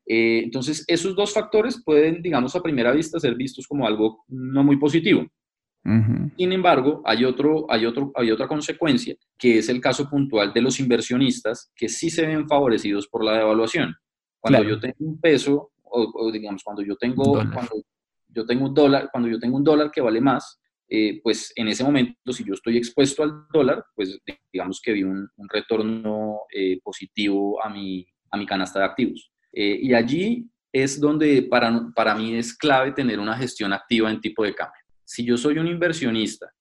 Entonces, esos dos factores pueden, digamos, a primera vista ser vistos como algo no muy positivo. Uh-huh. Sin embargo, hay otra consecuencia, que es el caso puntual de los inversionistas que sí se ven favorecidos por la devaluación. Cuando claro. yo tengo un peso, o digamos, cuando yo tengo un dólar que vale más, pues en ese momento, si yo estoy expuesto al dólar, pues digamos que vi un retorno positivo a mi canasta de activos. Y allí es donde para mí es clave tener una gestión activa en tipo de cambio. Si yo soy un inversionista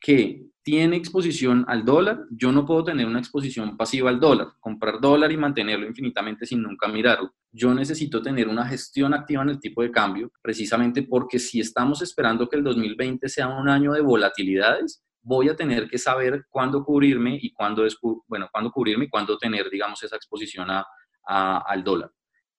que tiene exposición al dólar, yo no puedo tener una exposición pasiva al dólar, comprar dólar y mantenerlo infinitamente sin nunca mirarlo. Yo necesito tener una gestión activa en el tipo de cambio, precisamente porque si estamos esperando que el 2020 sea un año de volatilidades, voy a tener que saber cuándo cubrirme y cuándo tener, digamos, esa exposición al dólar.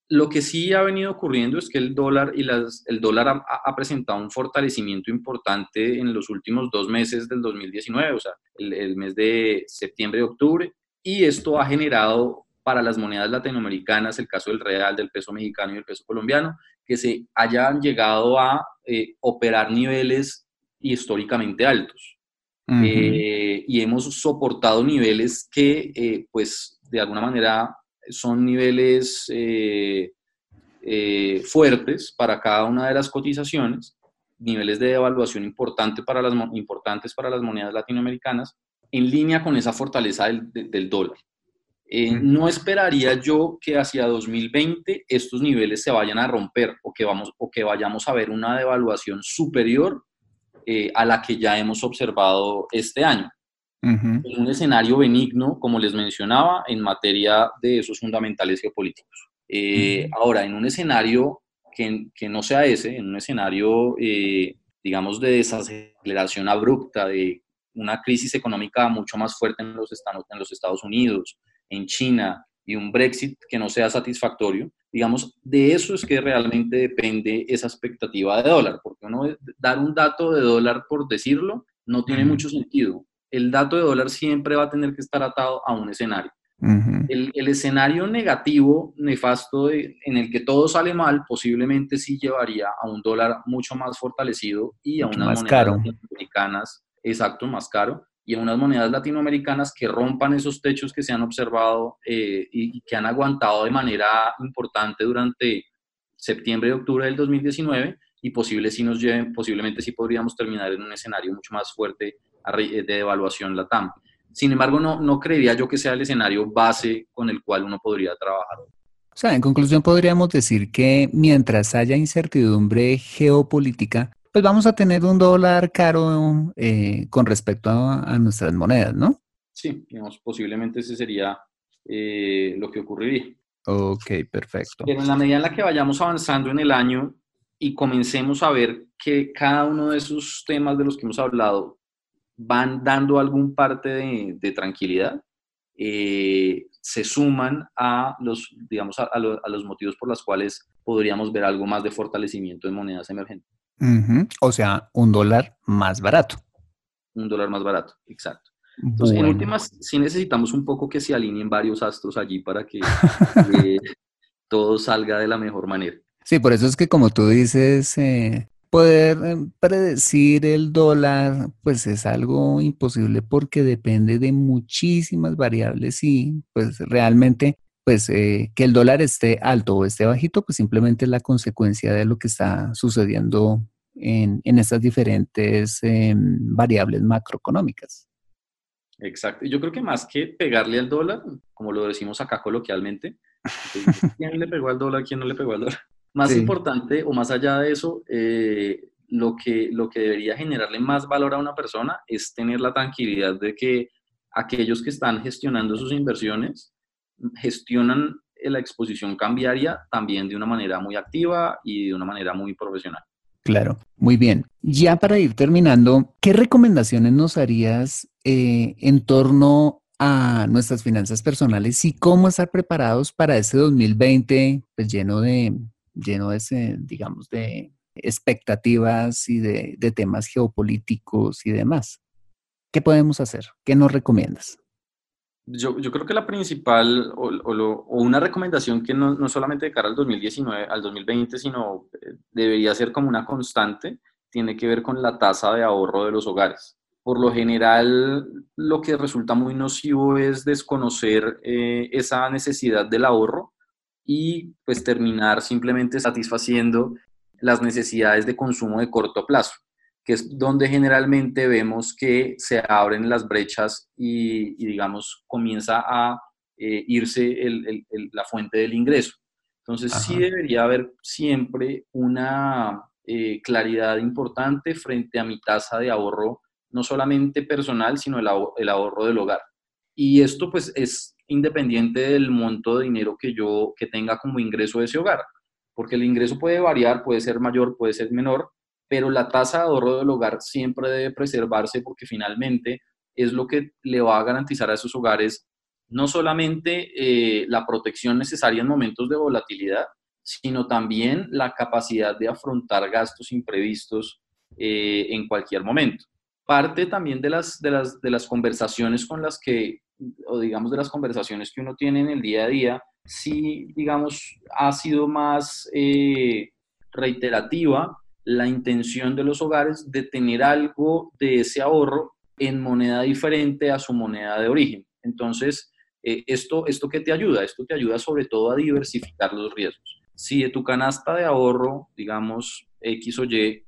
Lo que sí ha venido ocurriendo es que el dólar ha presentado un fortalecimiento importante en los últimos 2 meses del 2019, o sea, el mes de septiembre y octubre, y esto ha generado para las monedas latinoamericanas, el caso del real, del peso mexicano y del peso colombiano, que se hayan llegado a operar niveles históricamente altos. Uh-huh. Y hemos soportado niveles que, pues, de alguna manera son niveles fuertes para cada una de las cotizaciones, niveles de devaluación importantes para las monedas latinoamericanas, en línea con esa fortaleza del dólar. No esperaría yo que hacia 2020 estos niveles se vayan a romper o que vayamos a ver una devaluación superior a la que ya hemos observado este año. Uh-huh. En un escenario benigno, como les mencionaba, en materia de esos fundamentales geopolíticos. Uh-huh. Ahora, en un escenario que no sea ese, en un escenario, digamos, de desaceleración abrupta, de una crisis económica mucho más fuerte en los Estados Unidos, en China, y un Brexit que no sea satisfactorio, digamos, de eso es que realmente depende esa expectativa de dólar, porque uno dar un dato de dólar por decirlo no tiene uh-huh. mucho sentido. El dato de dólar siempre va a tener que estar atado a un escenario. Uh-huh. El escenario negativo, nefasto, en el que todo sale mal, posiblemente sí llevaría a un dólar mucho más fortalecido y a unas monedas latinoamericanas, exacto, más caro, y a unas monedas latinoamericanas que rompan esos techos que se han observado y que han aguantado de manera importante durante septiembre y octubre del 2019, y posiblemente sí podríamos terminar en un escenario mucho más fuerte de devaluación LATAM. Sin embargo, no creería yo que sea el escenario base con el cual uno podría trabajar. O sea, en conclusión podríamos decir que mientras haya incertidumbre geopolítica, pues vamos a tener un dólar caro con respecto a nuestras monedas, ¿no? Sí, digamos, posiblemente ese sería lo que ocurriría. Ok, perfecto. Pero en la medida en la que vayamos avanzando en el año y comencemos a ver que cada uno de esos temas de los que hemos hablado van dando algún parte de tranquilidad, se suman a los, digamos, a los motivos por los cuales podríamos ver algo más de fortalecimiento de monedas emergentes. Uh-huh. O sea, un dólar más barato. Un dólar más barato, exacto. Entonces, bueno, en últimas, sí necesitamos un poco que se alineen varios astros allí para que todo salga de la mejor manera. Sí, por eso es que como tú dices, poder predecir el dólar, pues es algo imposible porque depende de muchísimas variables y pues realmente pues que el dólar esté alto o esté bajito, pues simplemente es la consecuencia de lo que está sucediendo en estas diferentes variables macroeconómicas. Exacto. Yo creo que más que pegarle al dólar, como lo decimos acá coloquialmente, ¿quién le pegó al dólar? ¿Quién no le pegó al dólar? Más sí. Importante o más allá de eso, lo que debería generarle más valor a una persona es tener la tranquilidad de que aquellos que están gestionando sus inversiones gestionan la exposición cambiaria también de una manera muy activa y de una manera muy profesional. Claro, muy bien. Ya para ir terminando, ¿qué recomendaciones nos harías en torno a nuestras finanzas personales y cómo estar preparados para ese 2020 pues, lleno de ese, digamos, de expectativas y de temas geopolíticos y demás? ¿Qué podemos hacer? ¿Qué nos recomiendas? Yo creo que la principal o una recomendación que no solamente de cara al 2019, al 2020, sino debería ser como una constante, tiene que ver con la tasa de ahorro de los hogares. Por lo general, lo que resulta muy nocivo es desconocer esa necesidad del ahorro y pues terminar simplemente satisfaciendo las necesidades de consumo de corto plazo, que es donde generalmente vemos que se abren las brechas y digamos, comienza a irse la fuente del ingreso. Entonces, ajá, sí debería haber siempre una claridad importante frente a mi tasa de ahorro, no solamente personal, sino el ahorro del hogar. Y esto, pues, es independiente del monto de dinero que tenga como ingreso de ese hogar, porque el ingreso puede variar, puede ser mayor, puede ser menor, pero la tasa de ahorro del hogar siempre debe preservarse porque finalmente es lo que le va a garantizar a esos hogares no solamente la protección necesaria en momentos de volatilidad, sino también la capacidad de afrontar gastos imprevistos en cualquier momento. Parte también de las conversaciones con las que, o digamos de las conversaciones que uno tiene en el día a día, sí, digamos, ha sido más reiterativa la intención de los hogares de tener algo de ese ahorro en moneda diferente a su moneda de origen. Entonces, ¿esto qué te ayuda? Esto te ayuda sobre todo a diversificar los riesgos. Si de tu canasta de ahorro, digamos, X o Y,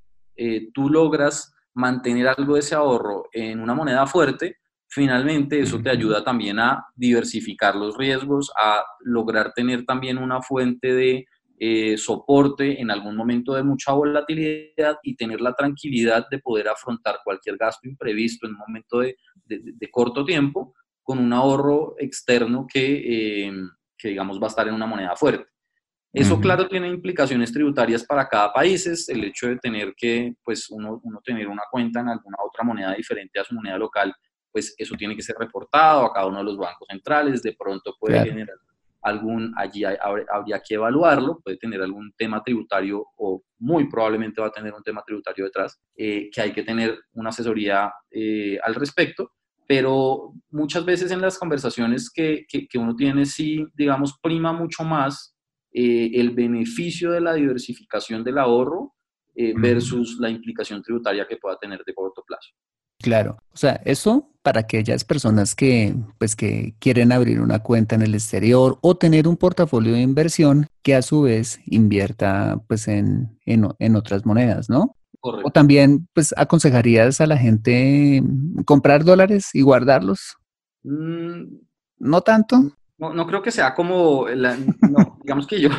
tú logras mantener algo de ese ahorro en una moneda fuerte, finalmente eso te ayuda también a diversificar los riesgos, a lograr tener también una fuente de soporte en algún momento de mucha volatilidad y tener la tranquilidad de poder afrontar cualquier gasto imprevisto en un momento de corto tiempo con un ahorro externo que digamos va a estar en una moneda fuerte. Eso, claro, tiene implicaciones tributarias para cada país. Es el hecho de tener que, pues, uno tener una cuenta en alguna otra moneda diferente a su moneda local, pues eso tiene que ser reportado a cada uno de los bancos centrales. De pronto puede generar allí habría que evaluarlo, puede tener algún tema tributario o muy probablemente va a tener un tema tributario detrás, que hay que tener una asesoría al respecto, pero muchas veces en las conversaciones que uno tiene, sí, digamos, prima mucho más el beneficio de la diversificación del ahorro versus la implicación tributaria que pueda tener de corto plazo. Claro, o sea, eso para aquellas personas que quieren abrir una cuenta en el exterior o tener un portafolio de inversión que a su vez invierta pues en otras monedas, ¿no? Correcto. O también pues aconsejarías a la gente comprar dólares y guardarlos. No tanto. No creo que sea como, digamos que yo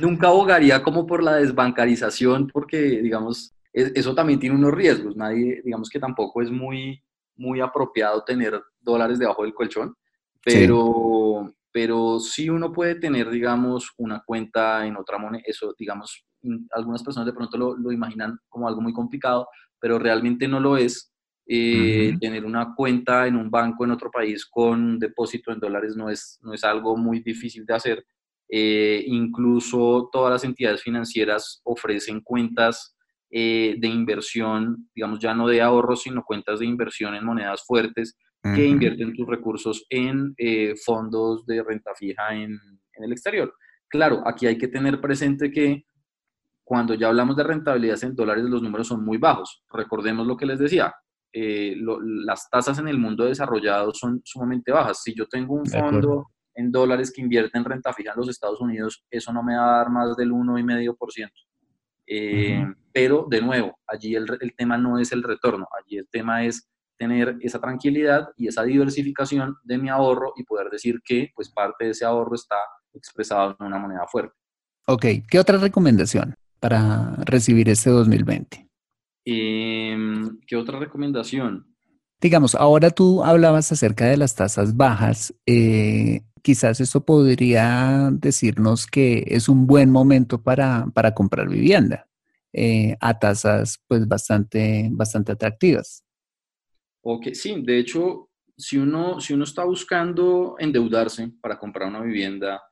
nunca abogaría como por la desbancarización porque, digamos, eso también tiene unos riesgos. Nadie, digamos que tampoco es muy, muy apropiado tener dólares debajo del colchón, pero sí uno puede tener, digamos, una cuenta en otra moneda. Eso, digamos, algunas personas de pronto lo imaginan como algo muy complicado, pero realmente no lo es. Tener una cuenta en un banco en otro país con un depósito en dólares no es algo muy difícil de hacer. Incluso todas las entidades financieras ofrecen cuentas de inversión, digamos, ya no de ahorro, sino cuentas de inversión en monedas fuertes que invierten tus recursos en fondos de renta fija en el exterior. Claro, aquí hay que tener presente que cuando ya hablamos de rentabilidades en dólares, los números son muy bajos. Recordemos lo que les decía, las tasas en el mundo desarrollado son sumamente bajas. Si yo tengo un fondo en dólares que invierte en renta fija en los Estados Unidos, eso no me va a dar más del 1,5%. Pero, de nuevo, allí el tema no es el retorno, allí el tema es tener esa tranquilidad y esa diversificación de mi ahorro y poder decir que pues, parte de ese ahorro está expresado en una moneda fuerte. Ok, ¿qué otra recomendación para recibir este 2020? ¿Qué otra recomendación? Digamos, ahora tú hablabas acerca de las tasas bajas, quizás eso podría decirnos que es un buen momento para comprar vivienda a tasas pues bastante atractivas. Ok, sí, de hecho, si uno está buscando endeudarse para comprar una vivienda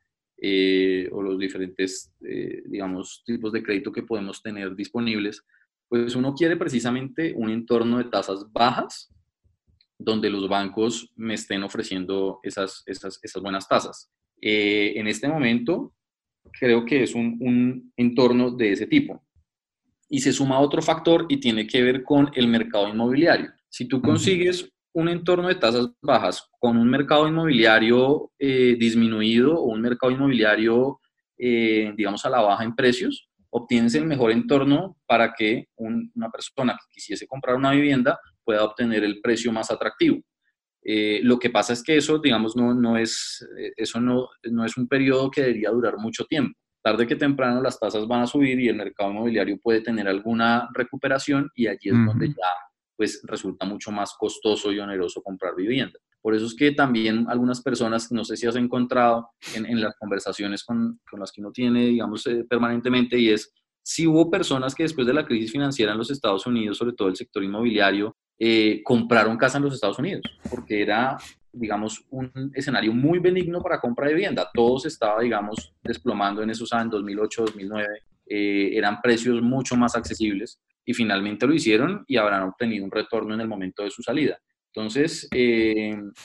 o los diferentes, digamos, tipos de crédito que podemos tener disponibles, pues uno quiere precisamente un entorno de tasas bajas donde los bancos me estén ofreciendo esas buenas tasas. En este momento, creo que es un entorno de ese tipo. Y se suma otro factor y tiene que ver con el mercado inmobiliario. Si tú consigues un entorno de tasas bajas con un mercado inmobiliario disminuido o un mercado inmobiliario, digamos, a la baja en precios, obtienes el mejor entorno para que una persona que quisiese comprar una vivienda pueda obtener el precio más atractivo. Lo que pasa es que eso, digamos, no es un periodo que debería durar mucho tiempo. Tarde que temprano las tasas van a subir y el mercado inmobiliario puede tener alguna recuperación y allí es donde ya pues, resulta mucho más costoso y oneroso comprar vivienda. Por eso es que también algunas personas, no sé si has encontrado en las conversaciones con las que uno tiene, digamos, permanentemente, y es si hubo personas que después de la crisis financiera en los Estados Unidos, sobre todo el sector inmobiliario, compraron casa en los Estados Unidos, porque era, digamos, un escenario muy benigno para compra de vivienda. Todo se estaba, digamos, desplomando en esos años, 2008, 2009. Eran precios mucho más accesibles y finalmente lo hicieron y habrán obtenido un retorno en el momento de su salida. Entonces,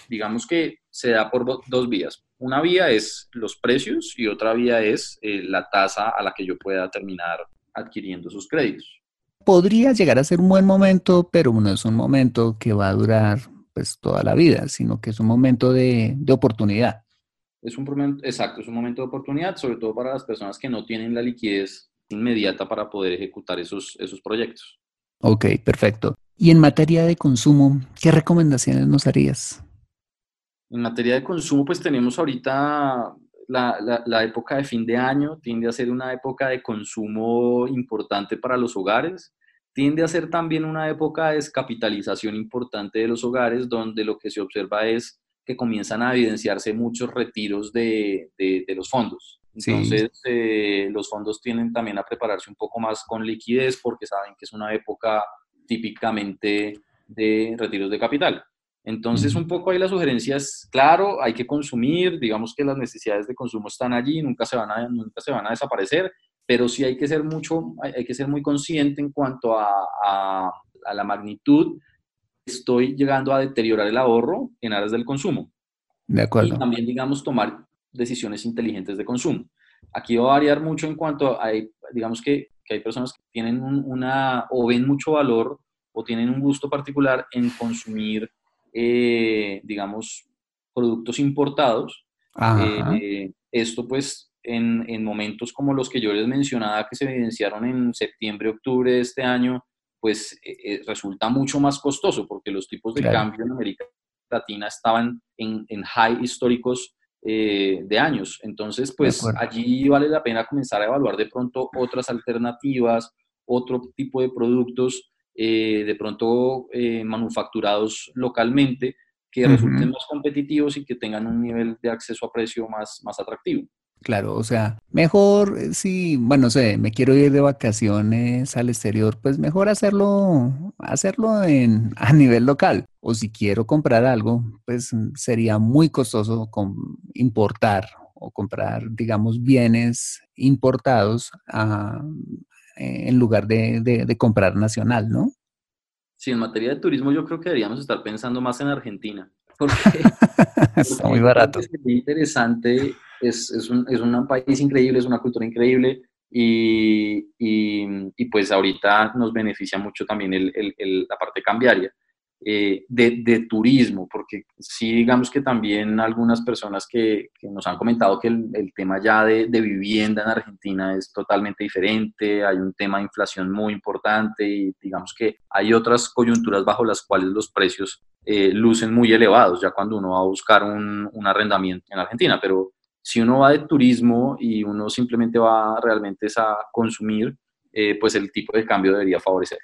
digamos que se da por dos vías. Una vía es los precios y otra vía es la tasa a la que yo pueda terminar adquiriendo esos créditos. Podría llegar a ser un buen momento, pero no es un momento que va a durar pues, toda la vida, sino que es un momento de oportunidad. Exacto, es un momento de oportunidad, sobre todo para las personas que no tienen la liquidez inmediata para poder ejecutar esos proyectos. Ok, perfecto. Y en materia de consumo, ¿qué recomendaciones nos harías? En materia de consumo, pues tenemos ahorita la época de fin de año, tiende a ser una época de consumo importante para los hogares, tiende a ser también una época de descapitalización importante de los hogares, donde lo que se observa es que comienzan a evidenciarse muchos retiros de los fondos. Entonces, sí. Los fondos tienden también a prepararse un poco más con liquidez, porque saben que es una época típicamente de retiros de capital. Entonces, un poco ahí la sugerencia es, claro, hay que consumir, digamos que las necesidades de consumo están allí, nunca se van a desaparecer, pero sí hay que ser muy consciente en cuanto a la magnitud. Estoy llegando a deteriorar el ahorro en aras del consumo. De acuerdo. Y también, digamos, tomar decisiones inteligentes de consumo. Aquí va a variar mucho en cuanto a, digamos que hay personas que tienen ven mucho valor o tienen un gusto particular en consumir, digamos, productos importados. Esto pues en momentos como los que yo les mencionaba que se evidenciaron en septiembre, octubre de este año, pues resulta mucho más costoso porque los tipos de cambio en América Latina estaban en high históricos de años. Entonces, pues allí vale la pena comenzar a evaluar de pronto otras alternativas, otro tipo de productos de pronto manufacturados localmente que resulten más competitivos y que tengan un nivel de acceso a precio más atractivo. Claro, o sea, mejor si, bueno, sé, me quiero ir de vacaciones al exterior, pues mejor hacerlo a nivel local. O si quiero comprar algo, pues sería muy costoso importar o comprar, digamos, bienes importados en lugar de comprar nacional, ¿no? Sí, en materia de turismo yo creo que deberíamos estar pensando más en Argentina. Porque está muy barato. Es muy interesante. Es un país increíble, es una cultura increíble y pues ahorita nos beneficia mucho también la parte cambiaria de turismo, porque sí digamos que también algunas personas que nos han comentado que el tema ya de vivienda en Argentina es totalmente diferente, hay un tema de inflación muy importante y digamos que hay otras coyunturas bajo las cuales los precios lucen muy elevados ya cuando uno va a buscar un arrendamiento en Argentina, pero si uno va de turismo y uno simplemente va realmente a consumir, pues el tipo de cambio debería favorecer.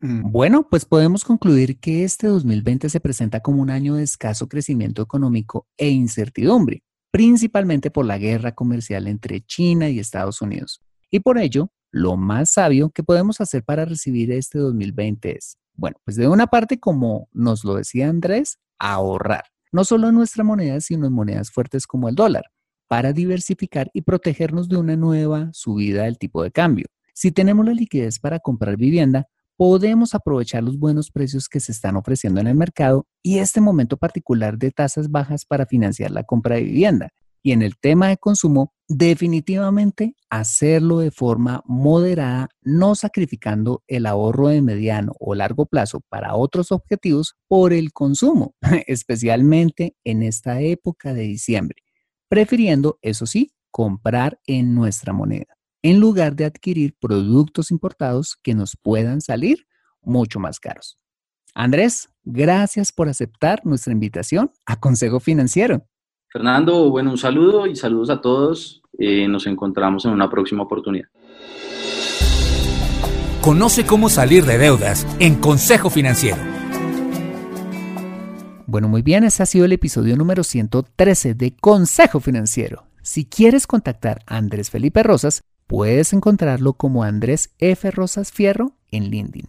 Bueno, pues podemos concluir que este 2020 se presenta como un año de escaso crecimiento económico e incertidumbre, principalmente por la guerra comercial entre China y Estados Unidos. Y por ello, lo más sabio que podemos hacer para recibir este 2020 es, bueno, pues de una parte, como nos lo decía Andrés, ahorrar. No solo en nuestra moneda, sino en monedas fuertes como el dólar, para diversificar y protegernos de una nueva subida del tipo de cambio. Si tenemos la liquidez para comprar vivienda, podemos aprovechar los buenos precios que se están ofreciendo en el mercado y este momento particular de tasas bajas para financiar la compra de vivienda. Y en el tema de consumo, definitivamente hacerlo de forma moderada, no sacrificando el ahorro de mediano o largo plazo para otros objetivos por el consumo, especialmente en esta época de diciembre. Prefiriendo, eso sí, comprar en nuestra moneda, en lugar de adquirir productos importados que nos puedan salir mucho más caros. Andrés, gracias por aceptar nuestra invitación a Consejo Financiero. Fernando, bueno, un saludo y saludos a todos. Nos encontramos en una próxima oportunidad. Conoce cómo salir de deudas en Consejo Financiero. Bueno, muy bien, ese ha sido el episodio número 113 de Consejo Financiero. Si quieres contactar a Andrés Felipe Rosas, puedes encontrarlo como Andrés F. Rosas Fierro en LinkedIn.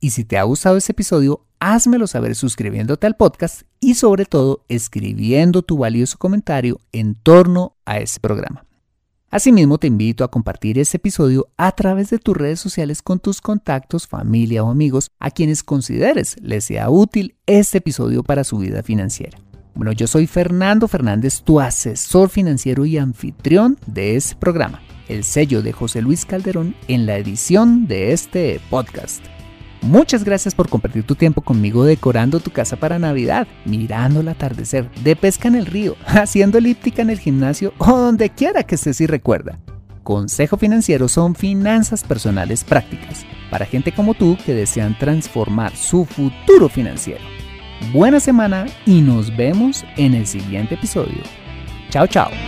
Y si te ha gustado este episodio, házmelo saber suscribiéndote al podcast y sobre todo escribiendo tu valioso comentario en torno a este programa. Asimismo, te invito a compartir este episodio a través de tus redes sociales con tus contactos, familia o amigos a quienes consideres les sea útil este episodio para su vida financiera. Bueno, yo soy Fernando Fernández, tu asesor financiero y anfitrión de este programa, el sello de José Luis Calderón en la edición de este podcast. Muchas gracias por compartir tu tiempo conmigo decorando tu casa para Navidad, mirando el atardecer, de pesca en el río, haciendo elíptica en el gimnasio o donde quiera que estés y recuerda. Consejo Financiero son finanzas personales prácticas. para gente como tú que desean transformar su futuro financiero. Buena semana y nos vemos en el siguiente episodio. Chao, chao.